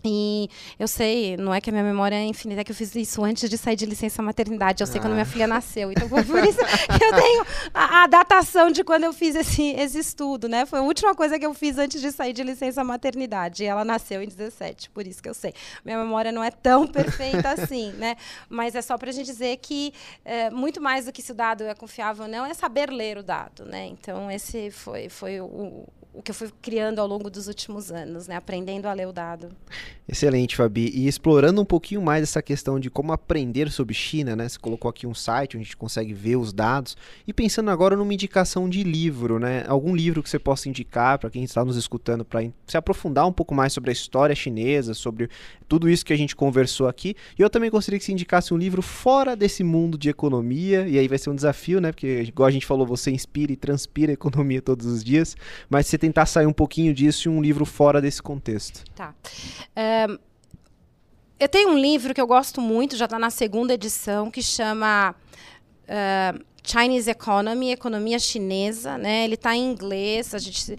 E eu sei, não é que a minha memória é infinita, é que eu fiz isso antes de sair de licença maternidade. Eu sei quando minha filha nasceu. Então, foi por isso que eu tenho a datação de quando eu fiz esse estudo, né? Foi a última coisa que eu fiz antes de sair de licença maternidade. E ela nasceu em 17, por isso que eu sei. Minha memória não é tão perfeita assim, né? Mas é só pra gente dizer que muito mais do que se o dado é confiável ou não, é saber ler o dado, né? Então, esse foi o que eu fui criando ao longo dos últimos anos, né? Aprendendo a ler o dado. Excelente, Fabi. E explorando um pouquinho mais essa questão de como aprender sobre China, né? Você colocou aqui um site onde a gente consegue ver os dados. E pensando agora numa indicação de livro, né? Algum livro que você possa indicar para quem está nos escutando, para se aprofundar um pouco mais sobre a história chinesa, sobre tudo isso que a gente conversou aqui. E eu também gostaria que você indicasse um livro fora desse mundo de economia. E aí vai ser um desafio, né? Porque, igual a gente falou, você inspira e transpira a economia todos os dias. Mas você tentar sair um pouquinho disso e um livro fora desse contexto. Tá. Eu tenho um livro que eu gosto muito, já está na 2ª edição, que chama Chinese Economy, Economia Chinesa, né? Ele está em inglês, a gente,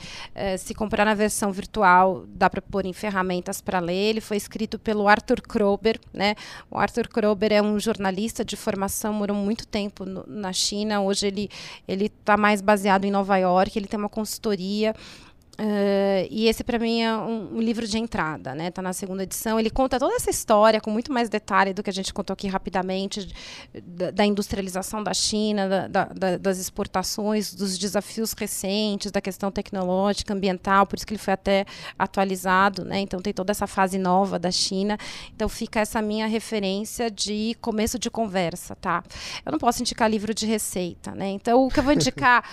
se comprar na versão virtual, dá para pôr em ferramentas para ler. Ele foi escrito pelo Arthur Krober, né? O Arthur Krober é um jornalista de formação, morou muito tempo na China, hoje ele está mais baseado em Nova York, ele tem uma consultoria E esse, para mim, é um livro de entrada, né? Está na segunda edição. Ele conta toda essa história com muito mais detalhe do que a gente contou aqui rapidamente, da industrialização da China, das exportações, dos desafios recentes, da questão tecnológica, ambiental, por isso que ele foi até atualizado, né? Então, tem toda essa fase nova da China. Então, fica essa minha referência de começo de conversa, tá? Eu não posso indicar livro de receita, né? Então, o que eu vou indicar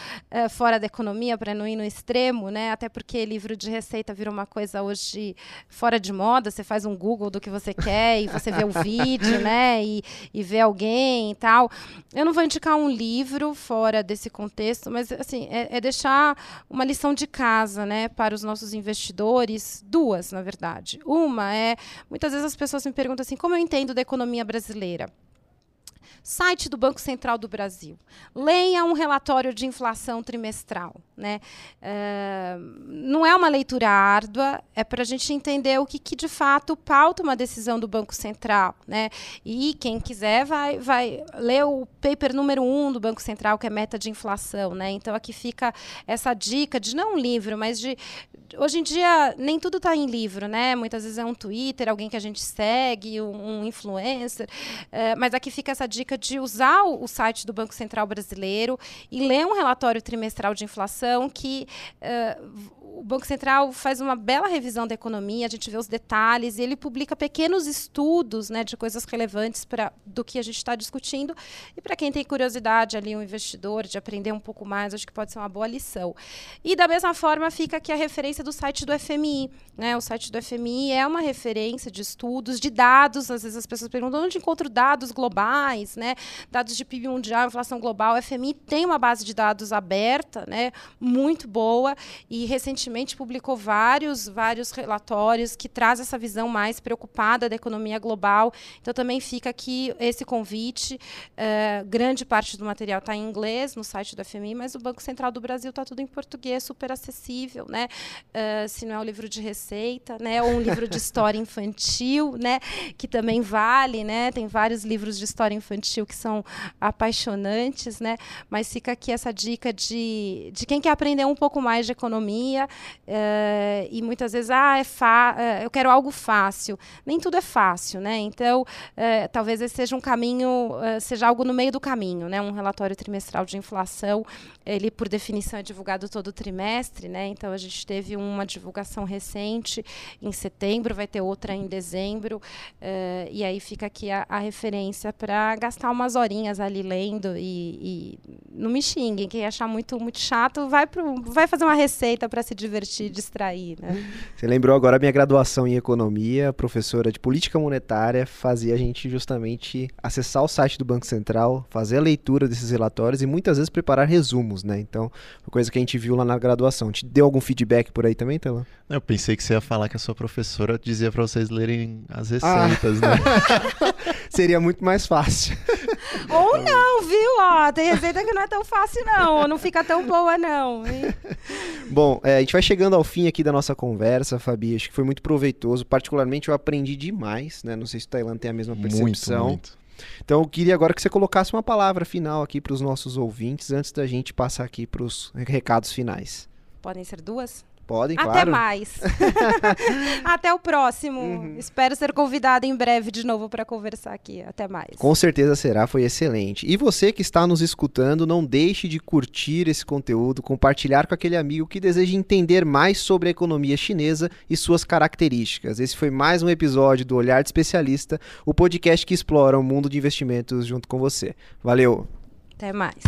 fora da economia, para não ir no extremo, né? Até porque livro de receita virou uma coisa hoje fora de moda, você faz um Google do que você quer e você vê o vídeo, né, e vê alguém e tal. Eu não vou indicar um livro fora desse contexto, mas assim, é deixar uma lição de casa, né, para os nossos investidores, duas, na verdade. Uma é, muitas vezes as pessoas me perguntam assim, como eu entendo da economia brasileira? Site do Banco Central do Brasil. Leia um relatório de inflação trimestral, né? Não é uma leitura árdua, é para a gente entender o que de fato pauta uma decisão do Banco Central, né? E quem quiser vai ler o paper número 1 do Banco Central, que é meta de inflação, né? Então aqui fica essa dica de não um livro, mas de hoje em dia nem tudo está em livro, né? Muitas vezes é um Twitter, alguém que a gente segue, um influencer, mas aqui fica essa dica de usar o site do Banco Central brasileiro e ler um relatório trimestral de inflação que o Banco Central faz uma bela revisão da economia, a gente vê os detalhes, e ele publica pequenos estudos, né, de coisas relevantes do que a gente está discutindo. E para quem tem curiosidade, ali, um investidor, de aprender um pouco mais, acho que pode ser uma boa lição. E, da mesma forma, fica aqui a referência do site do FMI, né? O site do FMI é uma referência de estudos, de dados. Às vezes as pessoas perguntam, onde encontro dados globais, né? Dados de PIB mundial, inflação global. O FMI tem uma base de dados aberta, né, muito boa, e recentemente publicou vários relatórios que traz essa visão mais preocupada da economia global. Então, também fica aqui esse convite. Grande parte do material está em inglês, no site do FMI, mas o Banco Central do Brasil está tudo em português, super acessível, né? Se não é um livro de receita, né? Ou um livro de história infantil, né? Que também vale, né? Tem vários livros de história infantil que são apaixonantes, né? Mas fica aqui essa dica de quem quer aprender um pouco mais de economia. E muitas vezes, eu quero algo fácil. Nem tudo é fácil, né? Então, talvez esse seja um caminho, seja algo no meio do caminho, né? Um relatório trimestral de inflação, ele, por definição, é divulgado todo trimestre, né? Então, a gente teve uma divulgação recente em setembro, vai ter outra em dezembro, e aí fica aqui a referência para gastar umas horinhas ali lendo, e não me xinguem, quem achar muito, muito chato, vai fazer uma receita para se divertir, distrair, né? Você lembrou agora a minha graduação em economia, professora de política monetária, fazia a gente justamente acessar o site do Banco Central, fazer a leitura desses relatórios e muitas vezes preparar resumos, né? Então, uma coisa que a gente viu lá na graduação. Te deu algum feedback por aí também, Thailan? Eu pensei que você ia falar que a sua professora dizia para vocês lerem as receitas, né? Seria muito mais fácil. Ou não, viu? Ó, tem receita que não é tão fácil, não. Ou não fica tão boa, não. Hein? Bom, a gente vai chegando ao fim aqui da nossa conversa, Fabi. Acho que foi muito proveitoso. Particularmente, eu aprendi demais, né? Não sei se o Thailan tem a mesma percepção. Muito. Então, eu queria agora que você colocasse uma palavra final aqui para os nossos ouvintes, antes da gente passar aqui para os recados finais. Podem ser duas? Podem, claro. Até mais. Até o próximo. Espero ser convidada em breve de novo para conversar aqui. Até mais. Com certeza será, foi excelente. E você que está nos escutando, não deixe de curtir esse conteúdo, compartilhar com aquele amigo que deseja entender mais sobre a economia chinesa e suas características. Esse foi mais um episódio do Olhar de Especialista, o podcast que explora o mundo de investimentos junto com você. Valeu. Até mais.